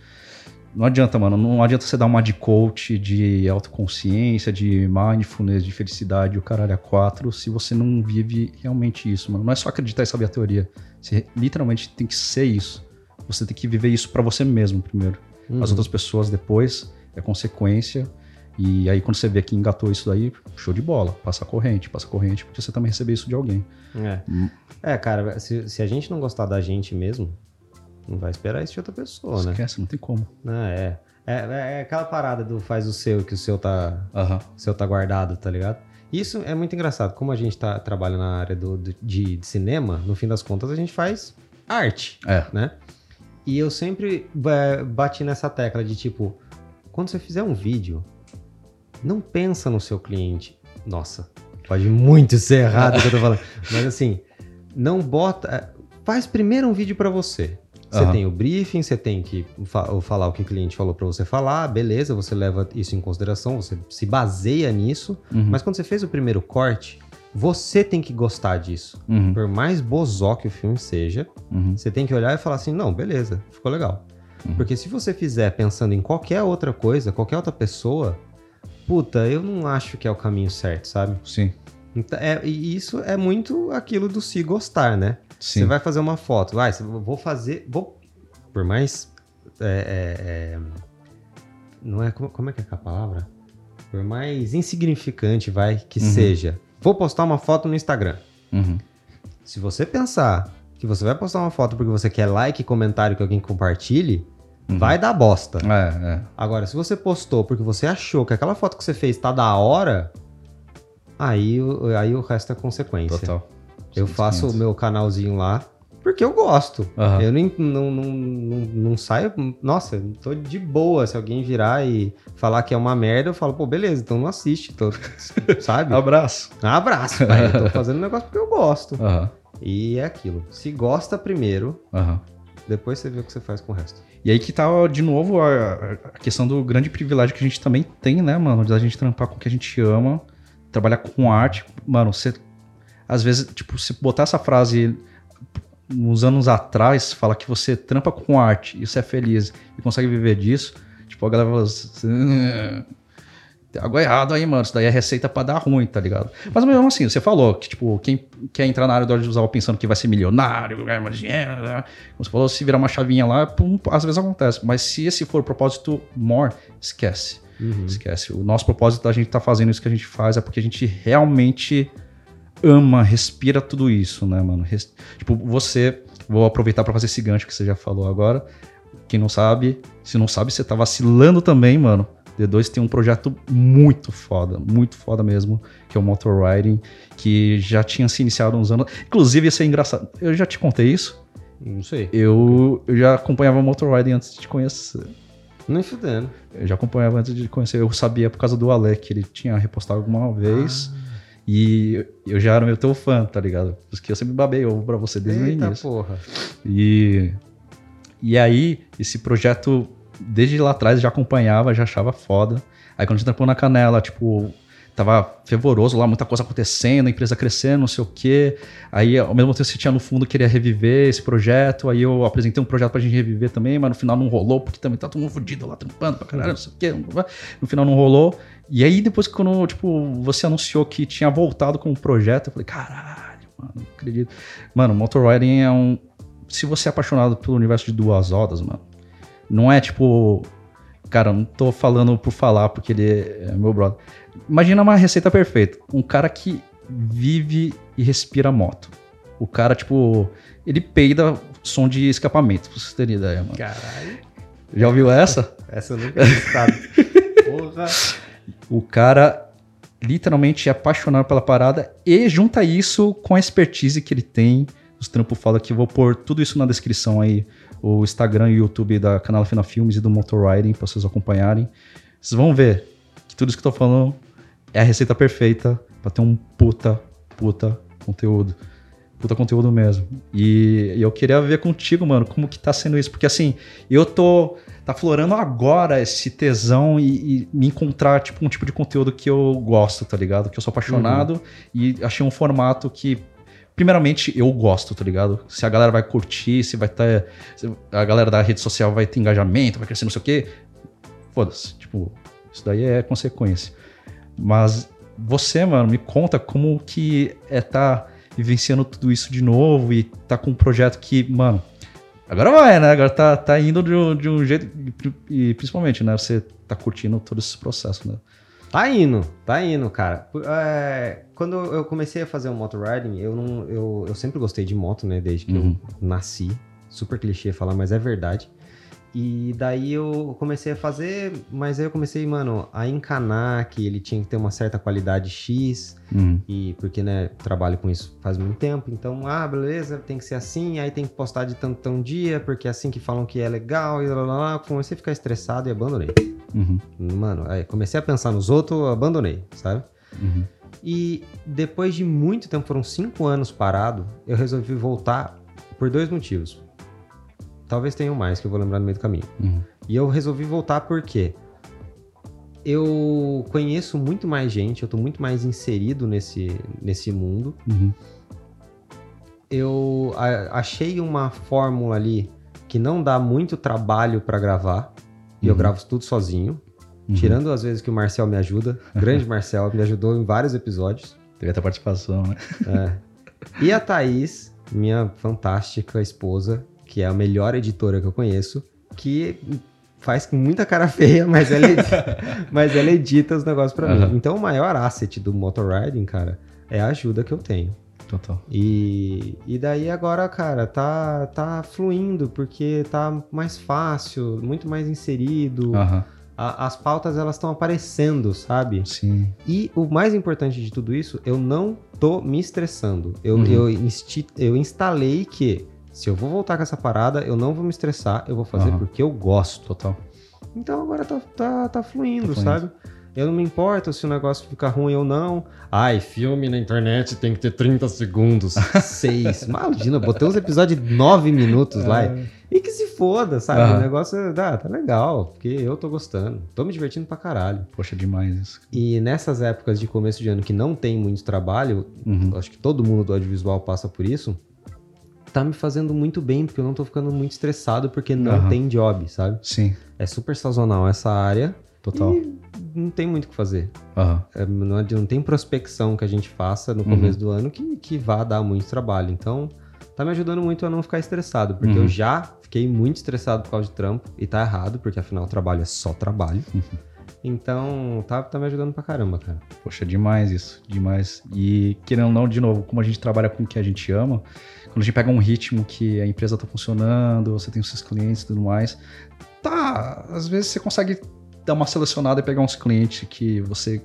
Não adianta, mano. Não adianta você dar uma de coach, de autoconsciência, de mindfulness, de felicidade, o caralho a quatro, se você não vive realmente isso, mano. Não é só acreditar e saber a teoria. Você literalmente tem que ser isso. Você tem que viver isso pra você mesmo primeiro. Uhum. As outras pessoas depois é consequência. E aí quando você vê que engatou isso daí, show de bola, passa a corrente, passa a corrente, porque você também recebe isso de alguém. É, hum. é cara, se, se a gente não gostar da gente mesmo, não vai esperar isso de outra pessoa, Esquece, né? Esquece, não tem como. Ah, é. É, é. É aquela parada do faz o seu, que o seu tá, uhum. o seu tá guardado, tá ligado? Isso é muito engraçado, como a gente tá, trabalha na área do, do, de, de cinema, no fim das contas a gente faz arte, é. né? E eu sempre bati nessa tecla de tipo, quando você fizer um vídeo, não pensa no seu cliente. Nossa, pode muito ser errado o que eu tô falando. Mas assim, não bota... Faz primeiro um vídeo pra você. Você uhum. tem o briefing, você tem que fa- falar o que o cliente falou pra você falar, beleza, você leva isso em consideração, você se baseia nisso. Uhum. Mas quando você fez o primeiro corte, você tem que gostar disso. Uhum. Por mais bozó que o filme seja, uhum. você tem que olhar e falar assim, não, beleza, ficou legal. Uhum. Porque se você fizer pensando em qualquer outra coisa, qualquer outra pessoa... Puta, eu não acho que é o caminho certo, sabe? Sim. Então, é, e isso é muito aquilo do se gostar, né? Sim. Você vai fazer uma foto. Ah, vou fazer... Vou, por mais... É, é, não é... Como, como é que é a palavra? Por mais insignificante, vai, que uhum. seja. Vou postar uma foto no Instagram. Uhum. Se você pensar que você vai postar uma foto porque você quer like, comentário que alguém compartilhe, Uhum. vai dar bosta. É, é. Agora, se você postou porque você achou que aquela foto que você fez tá da hora, aí, aí o resto é consequência. Total. Eu faço o meu canalzinho lá porque eu gosto. Uhum. Eu nem, não, não, não, não saio... Nossa, tô de boa. Se alguém virar e falar que é uma merda, eu falo, pô, beleza, então não assiste. Tô, sabe? Abraço. Abraço, pai. Eu tô fazendo um negócio porque eu gosto. Uhum. E é aquilo. Se gosta primeiro... Uhum. Depois você vê o que você faz com o resto. E aí que tá, de novo, a, a questão do grande privilégio que a gente também tem, né, mano? Da gente trampar com o que a gente ama, trabalhar com arte. Mano, você... Às vezes, tipo, se botar essa frase uns anos atrás, falar que você trampa com arte e você é feliz e consegue viver disso, tipo, a galera fala assim... Tem algo errado aí, mano. Isso daí é receita pra dar ruim, tá ligado? Mas mesmo assim, você falou que, tipo, quem quer entrar na área do audiovisual pensando que vai ser milionário, ganhar mais dinheiro, né? Como você falou, se virar uma chavinha lá, pum, às vezes acontece. Mas se esse for o propósito maior, esquece. Uhum. Esquece. O nosso propósito da gente tá fazendo isso que a gente faz é porque a gente realmente ama, respira tudo isso, né, mano? Res... Tipo, você... Vou aproveitar pra fazer esse gancho que você já falou agora. Quem não sabe, se não sabe, você tá vacilando também, mano. D dois tem um projeto muito foda, muito foda mesmo, que é o Motorriding, que já tinha se iniciado uns anos. Inclusive, ia ser engraçado. Eu já te contei isso? Não sei. Eu, eu já acompanhava o Motorriding antes de te conhecer. Nem fudendo. Eu já acompanhava antes de te conhecer. Eu sabia por causa do Alec, ele tinha repostado alguma vez. Ah. E eu já era meu teu fã, tá ligado? Porque eu sempre babei ovo pra você desde o início. Eita porra. E, e aí, esse projeto... Desde lá atrás já acompanhava, já achava foda. Aí quando a gente trampou na Canela, tipo, tava fervoroso lá, muita coisa acontecendo, a empresa crescendo, não sei o quê. Aí ao mesmo tempo você tinha no fundo, queria reviver esse projeto. Aí eu apresentei um projeto pra gente reviver também, mas no final não rolou, porque também tá todo mundo fudido lá, trampando pra caralho, não sei o quê. No final não rolou. E aí depois que quando, tipo, você anunciou que tinha voltado com o projeto, eu falei, caralho, mano, não acredito. Mano, Motorriding é um... Se você é apaixonado pelo universo de duas rodas, mano, não é tipo... Cara, não tô falando por falar, porque ele é meu brother. Imagina uma receita perfeita. Um cara que vive e respira moto. O cara, tipo... Ele peida som de escapamento, pra vocês terem ideia, mano. Caralho. Já ouviu essa? Essa eu nunca tinha estado. Porra. O cara literalmente é apaixonado pela parada e junta isso com a expertise que ele tem. Os trampos falam que eu vou pôr tudo isso na descrição aí. O Instagram e o YouTube da Canela Fina Filmes e do Motorriding, para vocês acompanharem. Vocês vão ver que tudo isso que eu tô falando é a receita perfeita para ter um puta, puta conteúdo. Puta conteúdo mesmo. E, e eu queria ver contigo, mano, como que tá sendo isso. Porque assim, eu tô... Tá florando agora esse tesão e, e me encontrar, tipo, um tipo de conteúdo que eu gosto, tá ligado? Que eu sou apaixonado uhum. e achei um formato que... primeiramente, eu gosto, tá ligado? Se a galera vai curtir, se vai ter... Se a galera da rede social vai ter engajamento, vai crescer não sei o quê. Foda-se. Tipo, isso daí é consequência. Mas você, mano, me conta como que é tá vivenciando tudo isso de novo e tá com um projeto que, mano... Agora vai, né? Agora tá, tá indo de um, de um jeito... E, e principalmente, né? Você tá curtindo todo esse processo, né? Tá indo, tá indo, cara. É, quando eu comecei a fazer o motorriding, eu, não, eu, eu sempre gostei de moto, né? Desde que uhum. eu nasci. Super clichê falar, mas é verdade. E daí eu comecei a fazer, mas aí eu comecei, mano, a encanar que ele tinha que ter uma certa qualidade X. Uhum. E porque, né, trabalho com isso faz muito tempo. Então, ah, beleza, tem que ser assim. Aí tem que postar de tanto, tão dia, porque é assim que falam que é legal. E lá, lá, lá. Comecei a ficar estressado e abandonei. Uhum. Mano, aí comecei a pensar nos outros, abandonei, sabe? Uhum. E depois de muito tempo, foram cinco anos parado, eu resolvi voltar por dois motivos. Talvez tenham mais, que eu vou lembrar no meio do caminho. Uhum. E eu resolvi voltar porque eu conheço muito mais gente, eu tô muito mais inserido nesse, nesse mundo. Uhum. Eu a, achei uma fórmula ali que não dá muito trabalho pra gravar. E eu gravo tudo sozinho, uhum. tirando as vezes que o Marcel me ajuda. O grande Marcel me ajudou em vários episódios. Teve até participação, né? É. E a Thaís, minha fantástica esposa, que é a melhor editora que eu conheço, que faz com muita cara feia, mas ela, edita, mas ela edita os negócios pra uhum. mim. Então o maior asset do motorriding, cara, é a ajuda que eu tenho. Total. E, e daí agora, cara, tá, tá fluindo, porque tá mais fácil, muito mais inserido. Uhum. A, as pautas, elas estão aparecendo, sabe? Sim. E o mais importante de tudo isso, eu não tô me estressando. Eu, uhum. eu, insti, eu instalei que se eu vou voltar com essa parada, eu não vou me estressar, eu vou fazer uhum. porque eu gosto. Total. Então agora tá, tá, tá fluindo, tá fluindo, sabe? Eu não me importo se o negócio ficar ruim ou não. Ai, filme na internet tem que ter trinta segundos. Seis. Imagina, botei uns episódios de nove minutos é. lá. E que se foda, sabe? Uhum. O negócio ah, tá legal, porque eu tô gostando. Tô me divertindo pra caralho. Poxa, demais isso. E nessas épocas de começo de ano que não tem muito trabalho, uhum. acho que todo mundo do audiovisual passa por isso, tá me fazendo muito bem, porque eu não tô ficando muito estressado, porque não uhum. tem job, sabe? Sim. É super sazonal essa área. Total. E não tem muito o que fazer. Uhum. É, não, não tem prospecção que a gente faça no começo uhum. do ano que, que vá dar muito trabalho. Então, tá me ajudando muito a não ficar estressado, porque uhum. eu já fiquei muito estressado por causa de trampo, e tá errado, porque afinal o trabalho é só trabalho. Uhum. Então, tá, tá me ajudando pra caramba, cara. Poxa, demais isso, demais. E querendo ou não, de novo, como a gente trabalha com o que a gente ama, quando a gente pega um ritmo que a empresa tá funcionando, você tem os seus clientes e tudo mais, tá, às vezes você consegue dar uma selecionada e pegar uns clientes que você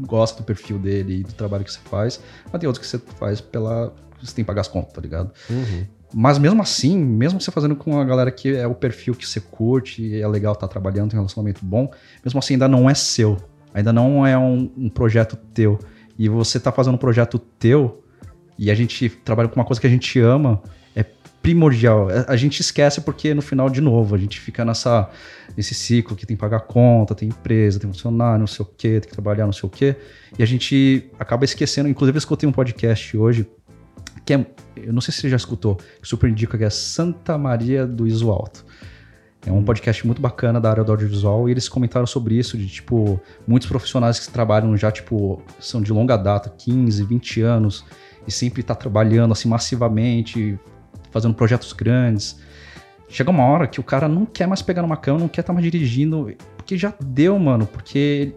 gosta do perfil dele e do trabalho que você faz, mas tem outros que você faz pela... Você tem que pagar as contas, tá ligado? Uhum. Mas mesmo assim, mesmo você fazendo com a galera que é o perfil que você curte, é legal estar tá trabalhando, tem um relacionamento bom, mesmo assim ainda não é seu, ainda não é um, um projeto teu. E você tá fazendo um projeto teu e a gente trabalha com uma coisa que a gente ama, primordial. A gente esquece porque no final, de novo, a gente fica nessa, nesse ciclo que tem que pagar conta, tem empresa, tem funcionário, não sei o quê, tem que trabalhar, não sei o quê. E a gente acaba esquecendo. Inclusive, eu escutei um podcast hoje, que é, eu não sei se você já escutou, que super indica, que é Santa Maria do Isoalto. É um podcast muito bacana da área do audiovisual e eles comentaram sobre isso, de tipo, muitos profissionais que trabalham já, tipo, são de longa data, quinze, vinte anos, e sempre tá trabalhando assim massivamente, fazendo projetos grandes. Chega uma hora que o cara não quer mais pegar numa câmera, não quer estar mais dirigindo, porque já deu, mano, porque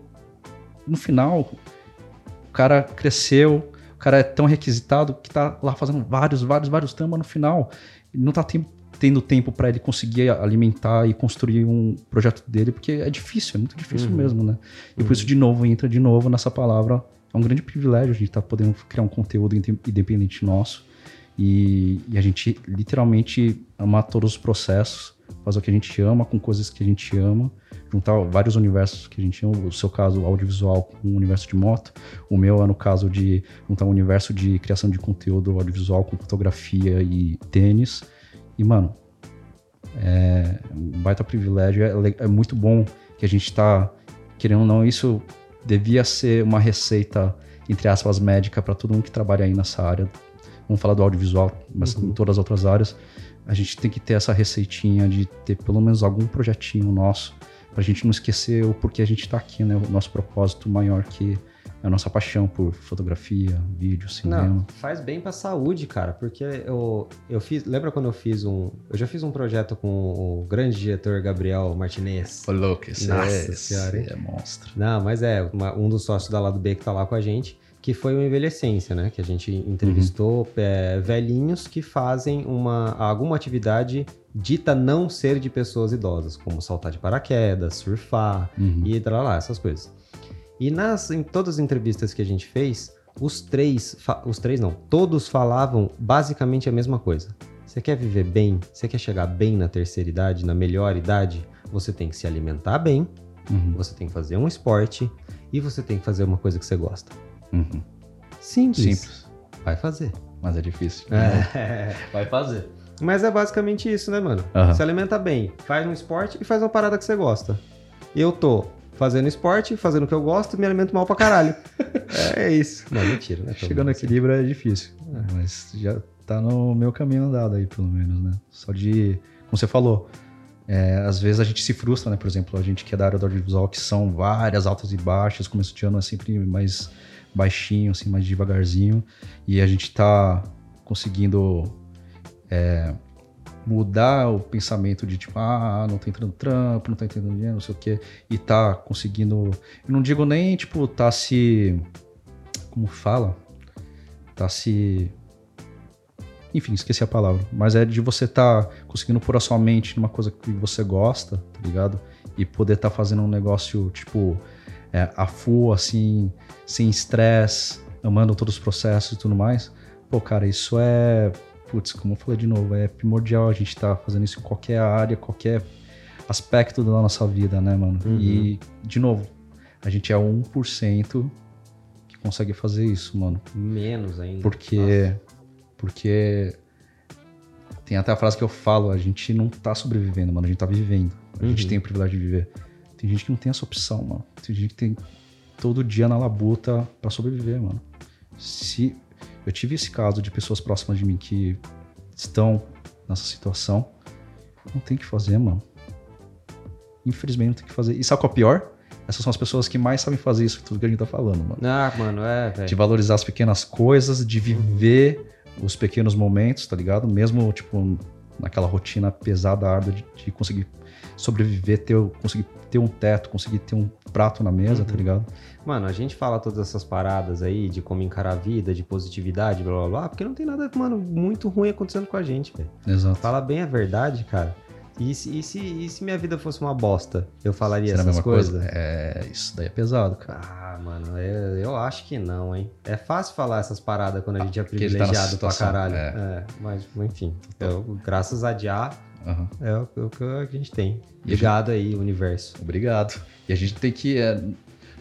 no final o cara cresceu, o cara é tão requisitado que tá lá fazendo vários, vários, vários temas no final. Ele não tá tem, tendo tempo para ele conseguir alimentar e construir um projeto dele, porque é difícil, é muito difícil uhum. mesmo, né? E uhum. por isso, de novo, entra de novo nessa palavra. É um grande privilégio a gente tá podendo criar um conteúdo independente nosso. E, e a gente literalmente ama todos os processos, fazer o que a gente ama com coisas que a gente ama, juntar vários universos que a gente ama, o seu caso audiovisual com o universo de moto, o meu é no caso de juntar um universo de criação de conteúdo audiovisual com fotografia e tênis. E mano, é um baita privilégio, é, é muito bom que a gente tá, querendo ou não, isso devia ser uma receita, entre aspas, médica para todo mundo que trabalha aí nessa área vamos falar do audiovisual, mas uhum. em todas as outras áreas, a gente tem que ter essa receitinha de ter pelo menos algum projetinho nosso, pra gente não esquecer o porquê a gente tá aqui, né? O nosso propósito maior que é a nossa paixão por fotografia, vídeo, cinema. Não, faz bem pra saúde, cara, porque eu, eu fiz... Lembra quando eu fiz um... Eu já fiz um projeto com o grande diretor Gabriel Martinez. Ô, louco, esse, nossa esse senhora, hein? É monstro. Não, mas é, uma, um dos sócios da Lado B que tá lá com a gente, que foi o Envelhecência, né? Que a gente entrevistou uhum. é, velhinhos que fazem uma, alguma atividade dita não ser de pessoas idosas, como saltar de paraquedas, surfar uhum. e tal, lá, essas coisas. E nas, em todas as entrevistas que a gente fez, os três, os três não, todos falavam basicamente a mesma coisa. Você quer viver bem? Você quer chegar bem na terceira idade, na melhor idade? Você tem que se alimentar bem, uhum. você tem que fazer um esporte e você tem que fazer uma coisa que você gosta. Uhum. Simples. Simples. Vai fazer. Mas é difícil. É. Vai fazer. Mas é basicamente isso, né, mano? Uhum. Se alimenta bem, faz um esporte e faz uma parada que você gosta. Eu tô fazendo esporte, fazendo o que eu gosto, me alimento mal pra caralho. É isso. Não, mentira, né? Chegando no equilíbrio é difícil. É. Mas já tá no meu caminho andado aí, pelo menos, né? Só de... Como você falou, é, às vezes a gente se frustra, né? Por exemplo, a gente que é da área do audiovisual, que são várias altas e baixas, começo de ano é sempre mais... baixinho, assim, mais devagarzinho, e a gente tá conseguindo é, mudar o pensamento de tipo, ah, não tá entrando trampo, não tá entrando dinheiro, não sei o quê, e tá conseguindo, eu não digo nem, tipo, tá se, como fala, tá se, enfim, esqueci a palavra, mas é de você tá conseguindo pôr a sua mente numa coisa que você gosta, tá ligado? E poder tá fazendo um negócio, tipo, É, a full, assim, sem estresse, amando todos os processos e tudo mais. Pô, cara, isso é... Putz, como eu falei de novo, é primordial a gente tá fazendo isso em qualquer área, qualquer aspecto da nossa vida, né, mano? Uhum. E, de novo, a gente é um por cento que consegue fazer isso, mano. Menos ainda. Porque... Nossa. Porque... Tem até a frase que eu falo, a gente não tá sobrevivendo, mano, a gente tá vivendo. A uhum. gente tem o privilégio de viver. Tem gente que não tem essa opção, mano. Tem gente que tem todo dia na labuta pra sobreviver, mano. Se... Eu tive esse caso de pessoas próximas de mim que estão nessa situação. Não tem o que fazer, mano. Infelizmente não tem o que fazer. E sabe qual é o pior? Essas são as pessoas que mais sabem fazer isso, tudo que a gente tá falando, mano. Ah, mano, é, velho. De valorizar as pequenas coisas, de viver uhum. os pequenos momentos, tá ligado? Mesmo, tipo, naquela rotina pesada, árdua de, de conseguir... sobreviver, ter, conseguir ter um teto, conseguir ter um prato na mesa, uhum. tá ligado? Mano, a gente fala todas essas paradas aí de como encarar a vida, de positividade, blá, blá, blá, porque não tem nada, mano, muito ruim acontecendo com a gente, velho. Exato. Fala bem a verdade, cara. E se, e se, e se minha vida fosse uma bosta? Eu falaria Será essas coisas? Coisa? É, isso daí é pesado, cara. Ah, mano, eu, eu acho que não, hein? É fácil falar essas paradas quando a ah, gente é privilegiado tá situação, pra caralho. É. É, mas, enfim, eu, graças a Diá, Uhum. é o que a gente tem. Obrigado gente... aí, universo. Obrigado. E a gente tem que... É...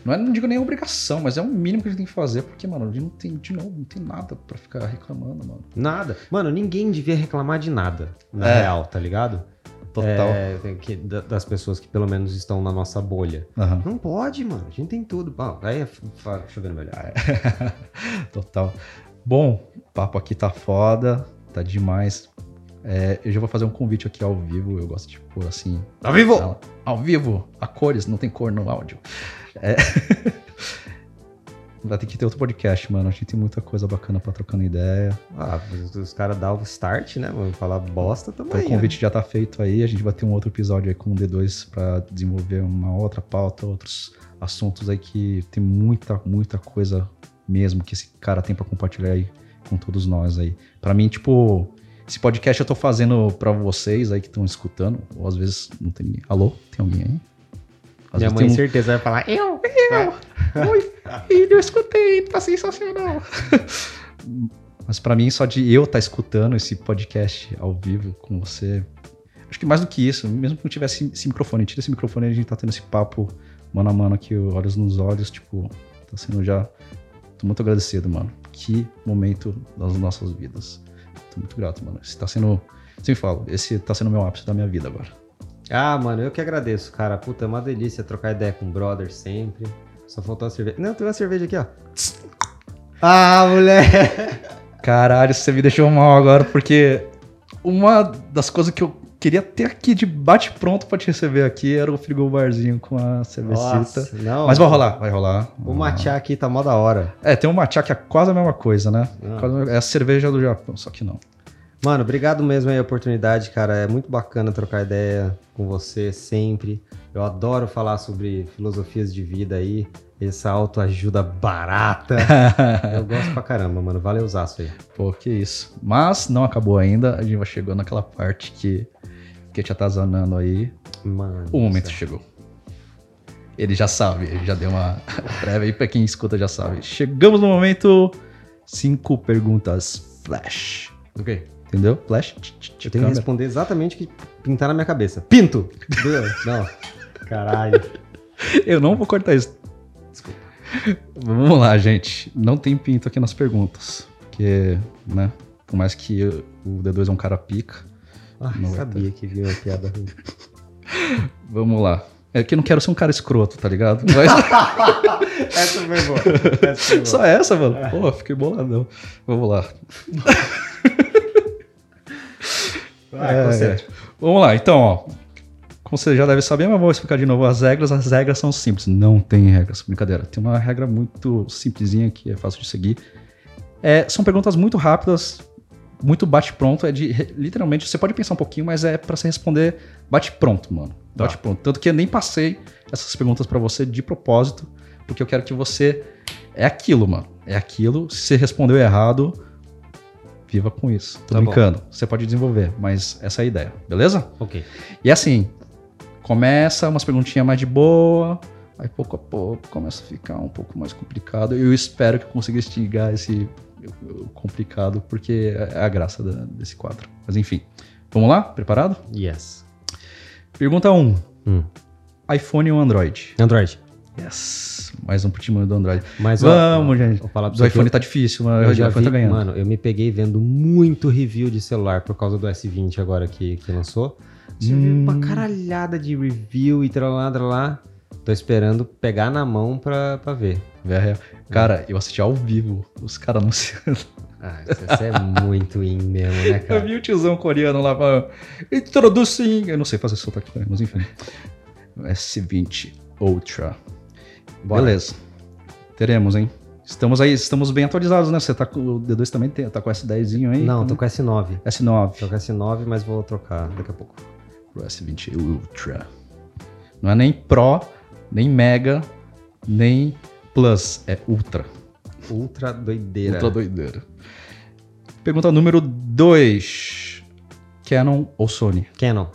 Não, é, não digo nem obrigação, mas é o mínimo que a gente tem que fazer. Porque, mano, a gente não tem, de novo, não tem nada pra ficar reclamando, mano. Nada. Mano, ninguém devia reclamar de nada, na é. real, tá ligado? Total. É, que, das pessoas que pelo menos estão na nossa bolha. Uhum. Não pode, mano. A gente tem tudo. Bom, aí é... Chovendo melhor. Total. Bom, o papo aqui tá foda. Tá demais. É, eu já vou fazer um convite aqui ao vivo, eu gosto de pôr assim... Ao vivo! Ao, ao vivo! A cores, não tem cor no áudio. É. Vai ter que ter outro podcast, mano. A gente tem muita coisa bacana pra trocando ideia. Ah, os, os caras dão o start, né, mano? Falar bosta também. Então o convite né? já tá feito aí, a gente vai ter um outro episódio aí com o D dois pra desenvolver uma outra pauta, outros assuntos aí que tem muita, muita coisa mesmo que esse cara tem pra compartilhar aí com todos nós aí. Pra mim, tipo... Esse podcast eu tô fazendo pra vocês aí que estão escutando, ou às vezes não tem ninguém. Alô? Tem alguém aí? Às Minha mãe com um... certeza vai falar, eu, eu, ah. eu, eu escutei, tá sensacional. Mas pra mim, só de eu estar tá escutando esse podcast ao vivo com você, acho que mais do que isso, mesmo que não tivesse esse microfone, tira esse microfone e a gente tá tendo esse papo mano a mano aqui, olhos nos olhos, tipo, tá sendo já... Tô muito agradecido, mano. Que momento das nossas vidas. Tô muito grato, mano. Esse tá sendo... Sempre falo, esse tá sendo o meu ápice da minha vida agora. Ah, mano, eu que agradeço, cara. Puta, é uma delícia trocar ideia com o brother sempre. Só faltou a cerveja. Não, tem uma cerveja aqui, ó. Ah, moleque! Caralho, você me deixou mal agora, porque uma das coisas que eu queria ter aqui de bate-pronto pra te receber aqui era o frigobarzinho com a cervecita. Nossa, mas vai rolar, vai rolar. O ah. matcha aqui tá mó da hora. É, tem um matcha que é quase a mesma coisa, né? Ah. É a cerveja do Japão, só que não. Mano, obrigado mesmo aí a oportunidade, cara. É muito bacana trocar ideia com você sempre. Eu adoro falar sobre filosofias de vida aí, essa autoajuda barata. Eu gosto pra caramba, mano. Valeu, Zaço aí. Pô, que isso. Mas não acabou ainda. A gente vai chegando naquela parte que que te atazanando aí. Mano, o momento certo. Chegou. Ele já sabe. Ele já deu uma prévia aí pra quem escuta já sabe. Chegamos no momento cinco perguntas flash. Ok. Entendeu? Flash. Eu tenho que responder exatamente o que pintar na minha cabeça. Pinto! Não. Caralho. Eu não vou cortar isso. Desculpa. Vamos lá, gente. Não tem pinto aqui nas perguntas. Porque, né? Por mais que eu, o D dois é um cara pica. Ah, não sabia que vinha uma piada ruim. Vamos lá. É que eu não quero ser um cara escroto, tá ligado? Mas... essa foi boa. Essa foi boa. Só essa, mano. É. Pô, fiquei boladão. Vamos lá. Ah, é, é. Vamos lá, então, ó. Como você já deve saber, mas vou explicar de novo as regras. As regras são simples. Não tem regras, brincadeira. Tem uma regra muito simplesinha que é fácil de seguir. É, são perguntas muito rápidas, muito bate-pronto. É de, literalmente, você pode pensar um pouquinho, mas é pra você responder bate-pronto, mano. Bate-pronto. Tanto que eu nem passei essas perguntas pra você de propósito, porque eu quero que você... É aquilo, mano. É aquilo. Se você respondeu errado... Viva com isso. Tô tá brincando. Bom. Você pode desenvolver, mas essa é a ideia, beleza? Ok. E assim, começa umas perguntinhas mais de boa, aí pouco a pouco começa a ficar um pouco mais complicado. Eu espero que eu consiga extinguir esse complicado, porque é a graça da, desse quadro. Mas enfim, vamos lá? Preparado? Yes. Pergunta um. Hum. iPhone ou Android? Android. Yes. Mais um pro time do Android. Mas, vamos, ó, gente. O iPhone eu... tá difícil, mas o iPhone vi, tá ganhando. Mano, eu me peguei vendo muito review de celular por causa do S vinte agora que, que lançou. Hum. Eu vi uma caralhada de review e tralá, tralá. Tô esperando pegar na mão pra, pra ver. É. Cara, eu assisti ao vivo os caras anunciando. Ah, isso é muito in mesmo, né, cara? Eu vi o tiozão coreano lá falando. Introducing. Eu não sei fazer sotaque, mas enfim. S vinte Ultra. Bora. Beleza. Teremos, hein? Estamos aí, estamos bem atualizados, né? Você tá com o D dois também, tem, tá com o S dezinho aí? Não, então... tô com o S nove. S nove. Tô com o S nove, mas vou trocar daqui a pouco. Pro S vinte Ultra. Não é nem Pro, nem Mega, nem Plus. É Ultra. Ultra doideira. Ultra doideira. Pergunta número dois. Canon ou Sony? Canon.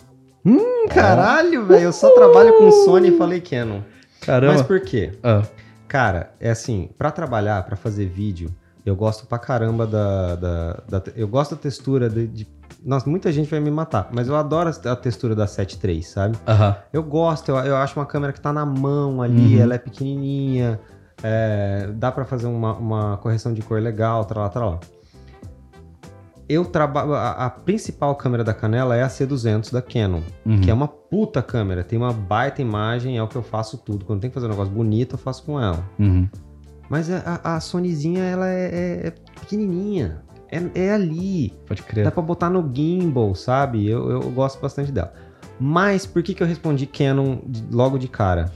Hum, caralho, oh. velho. Eu só trabalho com Sony e falei Canon. Caramba. Mas por quê? Ah. Cara, é assim, pra trabalhar, pra fazer vídeo, eu gosto pra caramba da... da, da eu gosto da textura de, de... Nossa, muita gente vai me matar, mas eu adoro a textura da sete três, sabe? Uh-huh. Eu gosto, eu, eu acho uma câmera que tá na mão ali, uhum. ela é pequenininha, é, dá pra fazer uma, uma correção de cor legal, tal, tal, tal. Eu trabalho... A, a principal câmera da Canela é a C duzentos da Canon, uhum. que é uma puta câmera. Tem uma baita imagem, é o que eu faço tudo. Quando tem que fazer um negócio bonito, eu faço com ela. Uhum. Mas a, a Sonyzinha, ela é, é, é pequenininha. É, é ali. Pode crer. Dá pra botar no gimbal, sabe? Eu, eu gosto bastante dela. Mas por que, que eu respondi Canon logo de cara?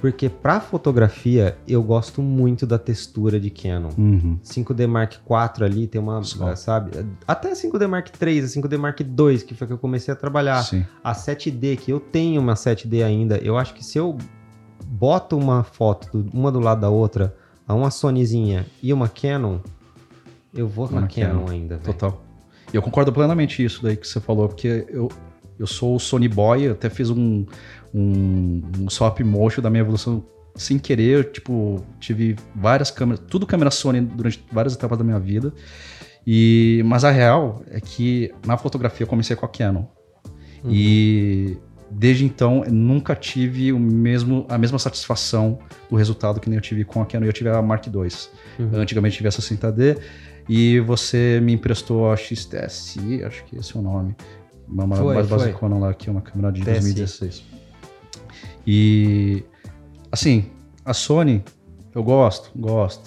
Porque pra fotografia, eu gosto muito da textura de Canon. Uhum. cinco D Mark quatro ali tem uma, Só. sabe? Até a cinco D Mark três, a cinco D Mark dois, que foi que eu comecei a trabalhar. Sim. A sete D, que eu tenho uma sete D ainda. Eu acho que se eu boto uma foto, uma do lado da outra, a uma Sonyzinha e uma Canon, eu vou na Canon, Canon ainda. Total. Véio. E eu concordo plenamente isso daí que você falou, porque eu... Eu sou o Sony Boy, eu até fiz um, um, um stop motion da minha evolução sem querer. Eu, tipo, tive várias câmeras, tudo câmera Sony durante várias etapas da minha vida. E, mas a real é que na fotografia eu comecei com a Canon. Uhum. E desde então eu nunca tive o mesmo, a mesma satisfação do resultado que nem eu tive com a Canon. Eu tive a Mark dois. Uhum. Eu antigamente tive a sessenta D e você me emprestou a X T S I, acho que esse é o nome. Uma foi, mais foi. basicona lá, que é uma câmera de Desce. dois mil e dezesseis. E, assim, a Sony, eu gosto, gosto.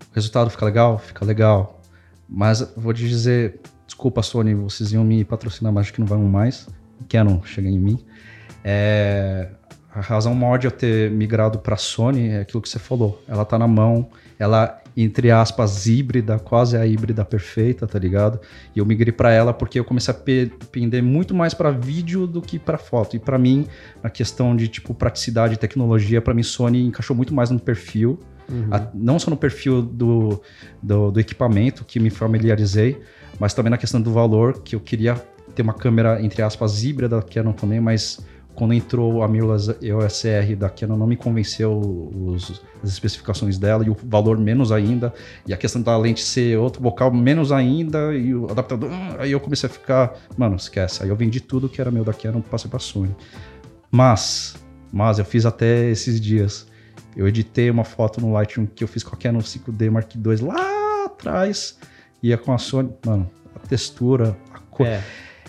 O resultado fica legal? Fica legal. Mas vou te dizer, desculpa, Sony, vocês iam me patrocinar, mas acho que não vão mais. Canon, chega em mim. É... A razão maior de eu ter migrado para a Sony é aquilo que você falou. Ela tá na mão, ela, entre aspas, híbrida, quase a híbrida perfeita, tá ligado? E eu migrei para ela porque eu comecei a pender muito mais para vídeo do que para foto. E para mim, a questão de tipo praticidade e tecnologia, para mim, Sony encaixou muito mais no perfil. Uhum. A, não só no perfil do, do, do equipamento, que me familiarizei, mas também na questão do valor, que eu queria ter uma câmera, entre aspas, híbrida da Canon também, mas... Quando entrou a mirrorless E O S R da Canon, não me convenceu os, as especificações dela, e o valor menos ainda, e a questão da lente ser outro bocal menos ainda, e o adaptador... Aí eu comecei a ficar... Mano, esquece. Aí eu vendi tudo que era meu da Canon, passei pra Sony. Mas, mas eu fiz até esses dias. Eu editei uma foto no Lightroom que eu fiz com a Canon cinco D Mark dois lá atrás, e é com a Sony... Mano, a textura, a cor... É.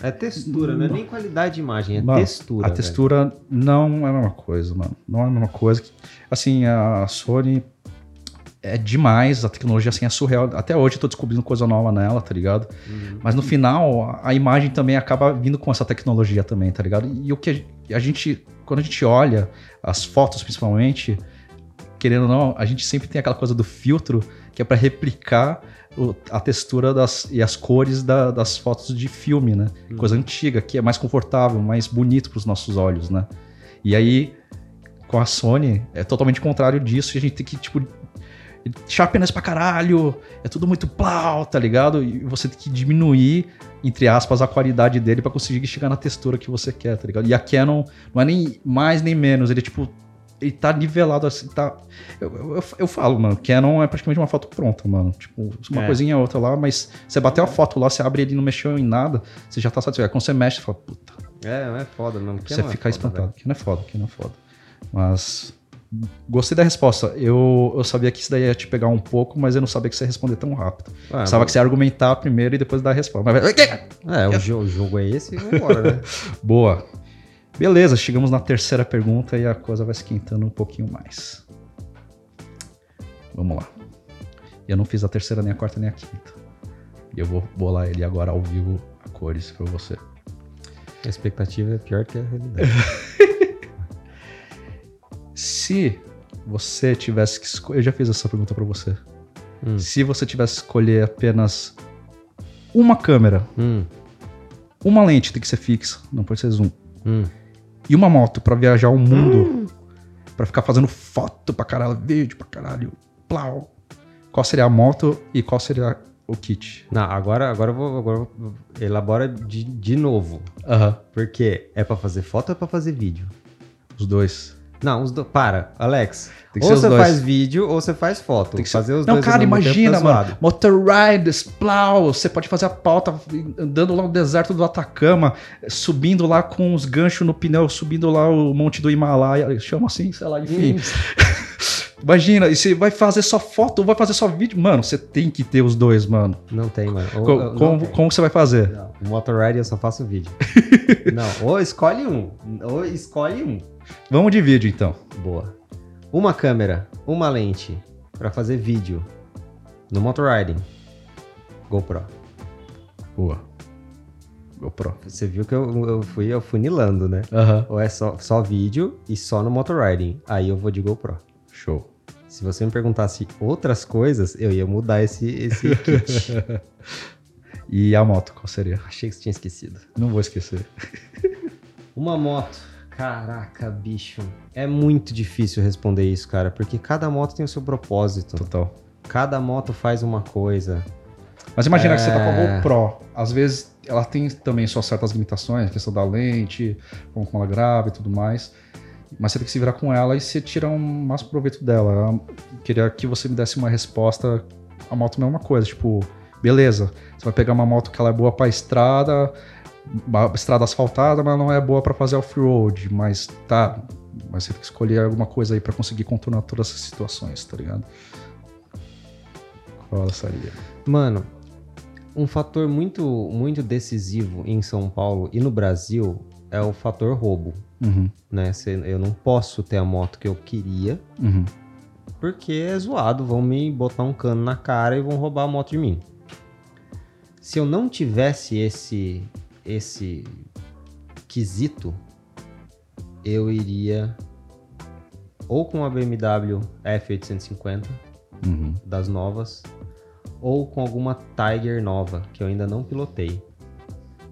É textura, não é nem qualidade de imagem, é mano, textura. A textura, velho, não é a mesma coisa, mano. Não é a mesma coisa. Assim, a Sony é demais, a tecnologia assim é surreal. Até hoje eu tô descobrindo coisa nova nela, tá ligado? Uhum. Mas no final, a imagem também acaba vindo com essa tecnologia também, tá ligado? E o que a gente, quando a gente olha as fotos principalmente, querendo ou não, a gente sempre tem aquela coisa do filtro que é para replicar o, a textura das, e as cores da, das fotos de filme, né? Hum. Coisa antiga, que é mais confortável, mais bonito para os nossos olhos, né? E aí, com a Sony, é totalmente contrário disso, e a gente tem que, tipo, chapinhas pra caralho, é tudo muito plau, tá ligado? E você tem que diminuir, entre aspas, a qualidade dele para conseguir chegar na textura que você quer, tá ligado? E a Canon não é nem mais nem menos, ele é tipo... Ele tá nivelado assim, tá... Eu, eu, eu falo, mano, Canon é praticamente uma foto pronta, mano. Tipo, uma é. coisinha outra lá, mas você bateu a foto lá, você abre ele e não mexeu em nada, você já tá satisfeito. Quando você mexe, você fala, puta... É, não é foda, não. Você não fica é foda, espantado. Canon é foda, Canon é foda. Mas... Gostei da resposta. Eu, eu sabia que isso daí ia te pegar um pouco, mas eu não sabia que você ia responder tão rápido. Ah, eu sabia mas... que você ia argumentar primeiro e depois dar a resposta. Mas... É, o jogo, o jogo é esse e vamos embora, né? Boa. Beleza, chegamos na terceira pergunta e a coisa vai esquentando um pouquinho mais. Vamos lá. Eu não fiz a terceira, nem a quarta, nem a quinta. E eu vou bolar ele agora ao vivo a cores pra você. A expectativa é pior que a realidade. Se você tivesse que escolher... Eu já fiz essa pergunta pra você. Hum. Se você tivesse que escolher apenas uma câmera, hum. uma lente tem que ser fixa, não pode ser zoom. Hum. E uma moto pra viajar o mundo, hum. pra ficar fazendo foto pra caralho, vídeo pra caralho, plau. Qual seria a moto e qual seria o kit? Não, agora, agora eu vou, agora eu vou elabora de, de novo. Uh-huh. Porque é pra fazer foto ou é pra fazer vídeo? Os dois. Não, os dois. Para, Alex. Ou você dois. faz vídeo ou você faz foto. Tem que fazer ser... os Não, dois. Não, cara, imagina, mano. Motorriding, plau. Você pode fazer a pauta andando lá no deserto do Atacama, subindo lá com os ganchos no pneu, subindo lá o monte do Himalaia. Chama assim, sei lá, enfim. Imagina, e você vai fazer só foto ou vai fazer só vídeo? Mano, você tem que ter os dois, mano. Não tem, mano. Ou, como, não como, tem. Como você vai fazer? Não, o Motorriding eu só faço vídeo. Não, ou escolhe um. Ou escolhe um. Vamos de vídeo, então. Boa. Uma câmera, uma lente pra fazer vídeo no Motorriding. GoPro. Boa. GoPro. Você viu que eu, eu fui eu funilando, né? Uhum. Ou é só, só vídeo e só no Motorriding. Aí eu vou de GoPro. Show. Se você me perguntasse outras coisas, eu ia mudar esse, esse kit. E a moto, qual seria? Achei que você tinha esquecido. Não vou esquecer. Uma moto. Caraca, bicho. É muito difícil responder isso, cara, porque cada moto tem o seu propósito. Total. Cada moto faz uma coisa. Mas imagina é... que você tá com a GoPro. Às vezes ela tem também suas certas limitações, questão da lente, como ela grava e tudo mais. Mas você tem que se virar com ela e você tira um máximo proveito dela. Eu queria que você me desse uma resposta. A moto não é uma coisa, tipo, beleza, você vai pegar uma moto que ela é boa pra estrada, estrada asfaltada, mas não é boa para fazer off-road, mas tá, mas você tem que escolher alguma coisa aí para conseguir contornar todas essas situações, tá ligado? Qual seria? Mano, um fator muito, muito decisivo em São Paulo e no Brasil é o fator roubo, uhum. né? Eu não posso ter a moto que eu queria, uhum. porque é zoado, vão me botar um cano na cara e vão roubar a moto de mim. se eu não tivesse esse, esse quesito, eu iria ou com a B M W F oitocentos e cinquenta, uhum, das novas, ou com alguma Tiger nova, que eu ainda não pilotei.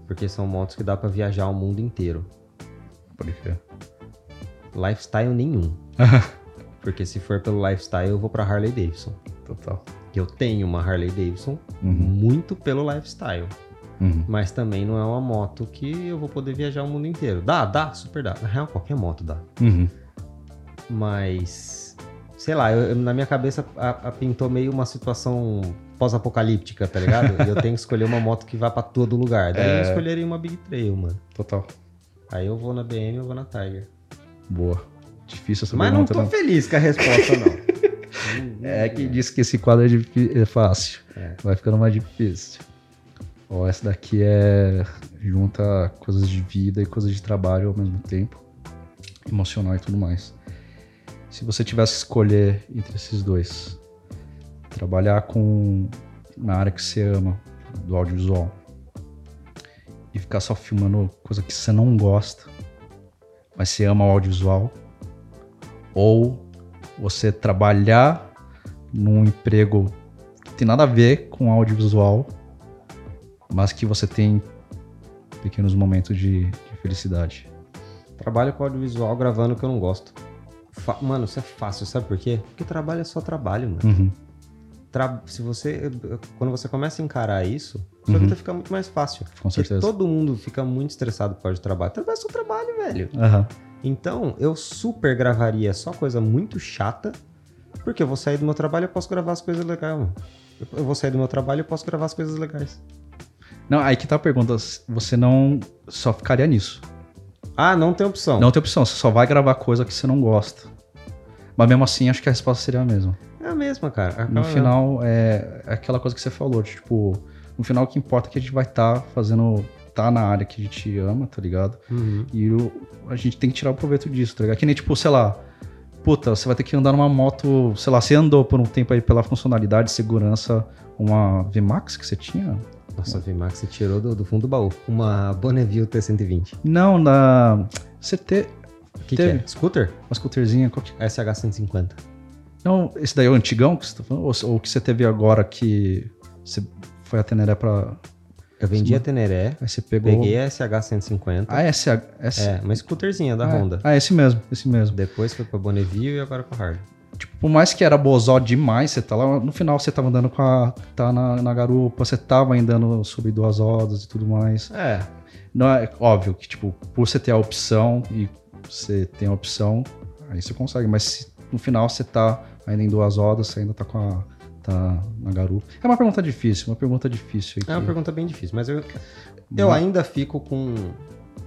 Porque são motos que dá pra viajar o mundo inteiro. Pode ser. Lifestyle nenhum. Porque se for pelo lifestyle, eu vou pra Harley-Davidson. Total. Eu tenho uma Harley-Davidson, uhum, muito pelo lifestyle. Uhum. Mas também não é uma moto que eu vou poder viajar o mundo inteiro. Dá, dá, super dá. Na real, qualquer moto dá. Uhum. Mas, sei lá, eu, na minha cabeça a, a pintou meio uma situação pós-apocalíptica, tá ligado? E eu tenho que escolher uma moto que vá pra todo lugar. Daí é... eu escolheria uma Big Trail, mano. Total. Aí eu vou na B M, eu vou na Tiger. Boa. Difícil essa pergunta. Mas não tô não. feliz com a resposta, não. É que diz que esse quadro é, é fácil. É. Vai ficando mais difícil. Ó, essa daqui é... junta coisas de vida e coisas de trabalho ao mesmo tempo. Emocional e tudo mais. Se você tivesse que escolher entre esses dois, trabalhar com... na área que você ama, do audiovisual, e ficar só filmando coisa que você não gosta, mas você ama o audiovisual, ou... você trabalhar num emprego que tem nada a ver com audiovisual, mas que você tem pequenos momentos de, de felicidade. Trabalho com audiovisual gravando que eu não gosto. Fa- mano, isso é fácil, sabe por quê? Porque trabalho é só trabalho, mano. Uhum. Tra- se você, quando você começa a encarar isso, sua uhum. vida fica muito mais fácil. Com certeza. Todo mundo fica muito estressado por causa de trabalho. Trabalho é só trabalho, velho. Aham. Uhum. Então, eu super gravaria só coisa muito chata, porque eu vou sair do meu trabalho e eu posso gravar as coisas legais, mano. Eu vou sair do meu trabalho e eu posso gravar as coisas legais. Não, aí que tá a pergunta, você não só ficaria nisso? Ah, não tem opção. Não tem opção, você só vai gravar coisa que você não gosta. Mas mesmo assim, acho que a resposta seria a mesma. É a mesma, cara. Acaba no final, mesmo. É aquela coisa que você falou, tipo, no final o que importa é que a gente vai estar tá fazendo... tá na área que a gente ama, tá ligado? Uhum. E eu, a gente tem que tirar o proveito disso, tá ligado? Que nem, tipo, sei lá, puta, você vai ter que andar numa moto, sei lá, você andou por um tempo aí pela funcionalidade, segurança, uma V Max que você tinha? Nossa, a V Max você tirou do, do fundo do baú. Uma Bonneville T cento e vinte. Não, na... você te... que teve... que é? Scooter? Uma scooterzinha. Qual que... S H cento e cinquenta. Não, esse daí é o antigão que você tá falando? Ou, ou que você teve agora que você foi a Teneré pra... Eu vendi a Teneré, aí você pegou... peguei a S H cento e cinquenta. Ah, essa... essa... é, uma scooterzinha da ah, Honda. Ah, esse mesmo, esse mesmo. Depois foi pra Bonneville e agora pra Harley. Tipo, por mais que era bozó demais, você tá lá... no final você tava andando com a... tá na, na garupa, você tava andando sobre duas rodas e tudo mais. É. Não é óbvio que, tipo, por você ter a opção e você tem a opção, aí você consegue. Mas se, no final você tá ainda em duas rodas, você ainda tá com a... tá na garupa. É uma pergunta difícil, uma pergunta difícil. Aqui. É uma pergunta bem difícil, mas eu, eu ainda fico com,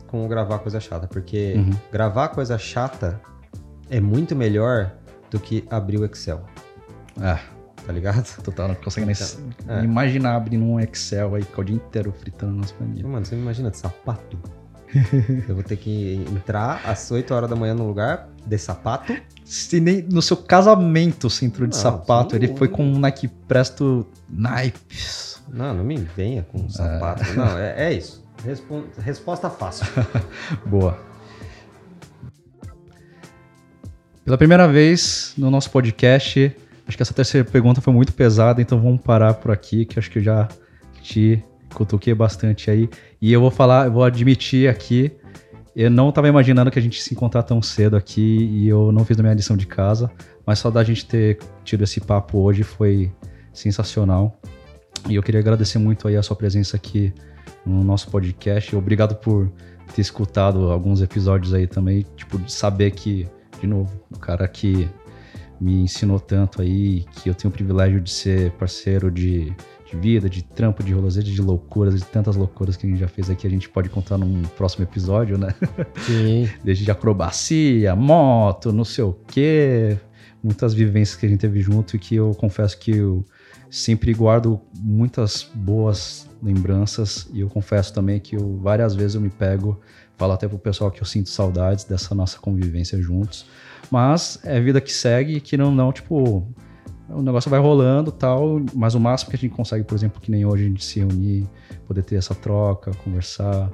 com gravar coisa chata, porque uhum. gravar coisa chata é muito melhor do que abrir o Excel. Ah, tá ligado? Total, não consegue nem então, é. imaginar abrir um Excel aí, ficar o dia inteiro fritando nas planilhas. Mano, você me imagina de sapato? Eu vou ter que entrar às oito horas da manhã no lugar de sapato. Se nem no seu casamento você entrou de não, sapato, ele foi com um Nike Presto Naipes. Não, não me venha com um sapato. É. Não, é, é isso. Respo- resposta fácil. Boa. Pela primeira vez no nosso podcast, acho que essa terceira pergunta foi muito pesada, então vamos parar por aqui, que acho que eu já te cutuquei bastante aí. E eu vou falar, eu vou admitir aqui, eu não estava imaginando que a gente se encontrar tão cedo aqui e eu não fiz a minha lição de casa, mas só da gente ter tido esse papo hoje foi sensacional. E eu queria agradecer muito aí a sua presença aqui no nosso podcast. Obrigado por ter escutado alguns episódios aí também, tipo, de saber que, de novo, o cara que me ensinou tanto aí, que eu tenho o privilégio de ser parceiro de, de vida, de trampo, de roloseira, de loucuras, de tantas loucuras que a gente já fez aqui, a gente pode contar num próximo episódio, né? Sim. Desde de acrobacia, moto, não sei o quê, muitas vivências que a gente teve junto e que eu confesso que eu sempre guardo muitas boas lembranças e eu confesso também que eu, várias vezes eu me pego, falo até pro pessoal que eu sinto saudades dessa nossa convivência juntos, mas é vida que segue, que não, não, tipo, o negócio vai rolando e tal, mas o máximo que a gente consegue, por exemplo, que nem hoje a gente se reunir, poder ter essa troca, conversar,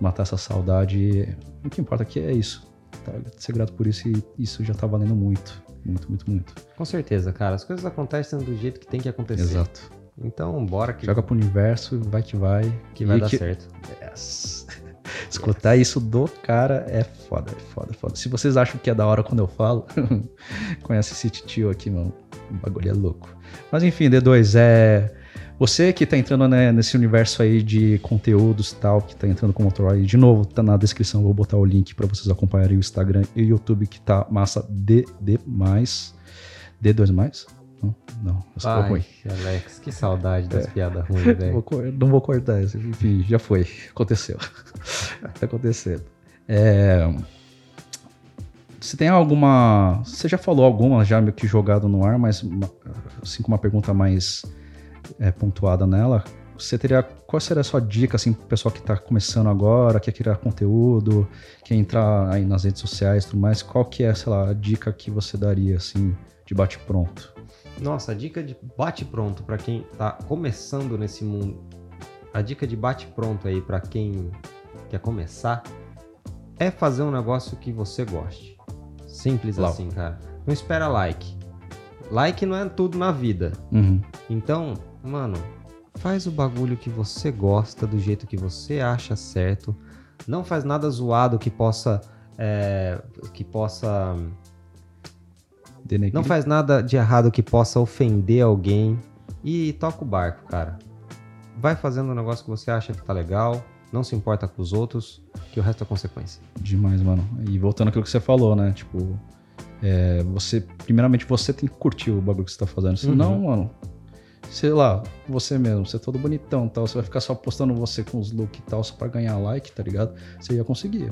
matar essa saudade, o que importa aqui é isso. Tá? Ser grato por isso, e isso já tá valendo muito, muito, muito, muito. Com certeza, cara. As coisas acontecem do jeito que tem que acontecer. Exato. Então, bora que... Joga pro universo, vai que vai. Que vai dar que... certo. Yes. Escutar isso do cara é foda, é foda, é foda. Se vocês acham que é da hora quando eu falo, conhece esse titio aqui, mano. O bagulho é louco. Mas enfim, D dois, é... Você que tá entrando, né, nesse universo aí de conteúdos e tal, que tá entrando com o Motorriding, de novo, tá na descrição, vou botar o link pra vocês acompanharem o Instagram e o YouTube, que tá massa de, de mais, D dois mais. Não, não, essa foi ruim. Alex, que saudade das é. piadas ruins, velho. Não vou cortar isso, enfim, já foi, aconteceu. Tá acontecendo. É... Você tem alguma... Você já falou alguma, já meio que jogado no ar, mas uma... assim, com uma pergunta mais é, pontuada nela, você teria... Qual seria a sua dica, assim, pro pessoal que tá começando agora, quer criar conteúdo, quer entrar aí nas redes sociais e tudo mais, qual que é, sei lá, a dica que você daria, assim, de bate-pronto? Nossa, a dica de bate-pronto para quem tá começando nesse mundo. A dica de bate-pronto aí para quem quer começar é fazer um negócio que você goste. Simples Lau. assim, cara. Não espera like. Like não é tudo na vida. Uhum. Então, mano, faz o bagulho que você gosta, do jeito que você acha certo. Não faz nada zoado que possa... É, que possa... Denegrir. Não faz nada de errado que possa ofender alguém e toca o barco, cara. Vai fazendo um negócio que você acha que tá legal, não se importa com os outros, que o resto é consequência. Demais, mano. E voltando àquilo que você falou, né? Tipo, é, você, primeiramente, você tem que curtir o bagulho que você tá fazendo. Senão, uhum. mano, sei lá, você mesmo, você é todo bonitão e tal, você vai ficar só postando você com os looks e tal, só pra ganhar like, tá ligado? Você ia conseguir,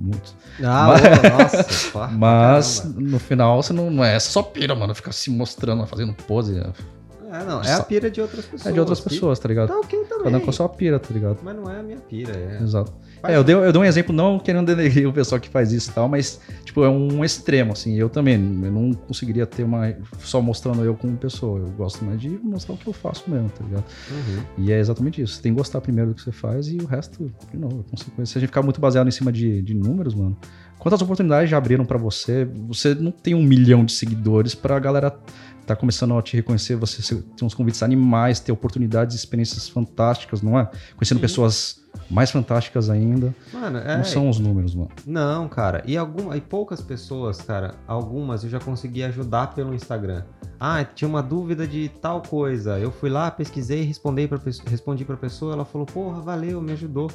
muito. Ah, mas, boa, nossa, pá, mas no final você não, não é só pira, mano, ficar se mostrando, fazendo pose. É, não, é a pira de outras pessoas. É de outras pessoas, tá ligado? Tá ok também. Cada um com a sua pira, tá ligado? Mas não é a minha pira, é. Exato. Faz é, eu dei, eu dei um exemplo, não querendo denegrir o pessoal que faz isso e tal, mas, tipo, é um extremo, assim. Eu também, eu não conseguiria ter uma... Só mostrando eu como pessoa. Eu gosto mais de mostrar o que eu faço mesmo, tá ligado? Uhum. E é exatamente isso. Você tem que gostar primeiro do que você faz e o resto, de novo, é consequência. Se a gente ficar muito baseado em cima de, de números, mano... Quantas oportunidades já abriram pra você? Você não tem um milhão de seguidores pra galera... Tá começando a te reconhecer, você tem uns convites animais, ter oportunidades e experiências fantásticas, não é? Conhecendo Sim. pessoas mais fantásticas ainda. Mano, é... Não são os números, mano. Não, cara. E, algumas, e poucas pessoas, cara, algumas eu já consegui ajudar pelo Instagram. Ah, tinha uma dúvida de tal coisa. Eu fui lá, pesquisei, respondi pra, respondi pra pessoa, ela falou, porra, valeu, me ajudou.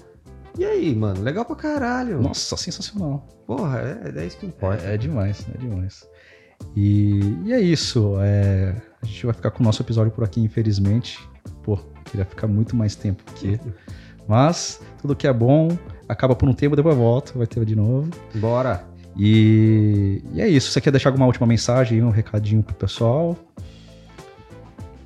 E aí, mano, legal pra caralho. Nossa, sensacional. Porra, é, é isso que importa. É, é demais, é demais. E, e é isso, é, a gente vai ficar com o nosso episódio por aqui, infelizmente. Pô, queria ficar muito mais tempo aqui. Mas tudo que é bom acaba por um tempo, depois volta, vai ter de novo. Bora! E, e é isso, você quer deixar alguma última mensagem, um recadinho pro pessoal?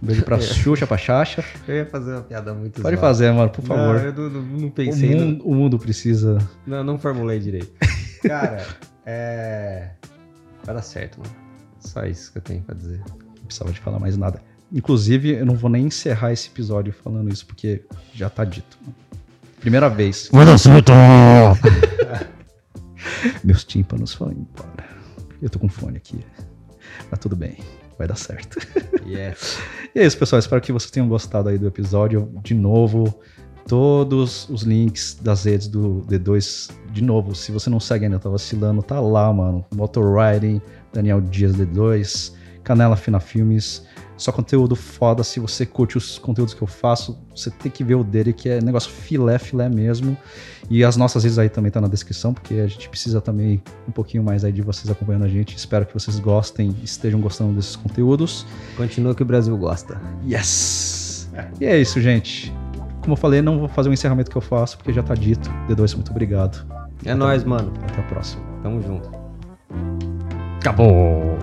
Um beijo pra Xuxa, pra Xaxa. Eu ia fazer uma piada muito Pode zoada. fazer, mano, por favor. Não, eu não, não pensei. O mundo, o mundo precisa... Não, não formulei direito. Cara, é... Vai dar certo, mano. Só isso que eu tenho pra dizer. Não precisava de falar mais nada. Inclusive, eu não vou nem encerrar esse episódio falando isso, porque já tá dito. Mano. Primeira vez. Vai dar certo! Meus tímpanos foram embora. Eu tô com fone aqui. Mas tudo bem. Vai dar certo. Yes. E é isso, pessoal. Espero que vocês tenham gostado aí do episódio. De novo... Todos os links das redes do D dois, de novo, se você não segue ainda, tá vacilando, tá lá, mano. Motorriding, Daniel Dias D dois, Canela Fina Filmes, só conteúdo foda. Se você curte os conteúdos que eu faço, você tem que ver o dele, que é negócio filé, filé mesmo. E as nossas redes aí também tá na descrição, porque a gente precisa também um pouquinho mais aí de vocês acompanhando a gente. Espero que vocês gostem, estejam gostando desses conteúdos. Continua que o Brasil gosta. Yes! E é isso, gente. Como eu falei, não vou fazer o encerramento que eu faço, porque já tá dito. D dois, muito obrigado. É nóis, mano. Até a próxima. Tamo junto. Acabou.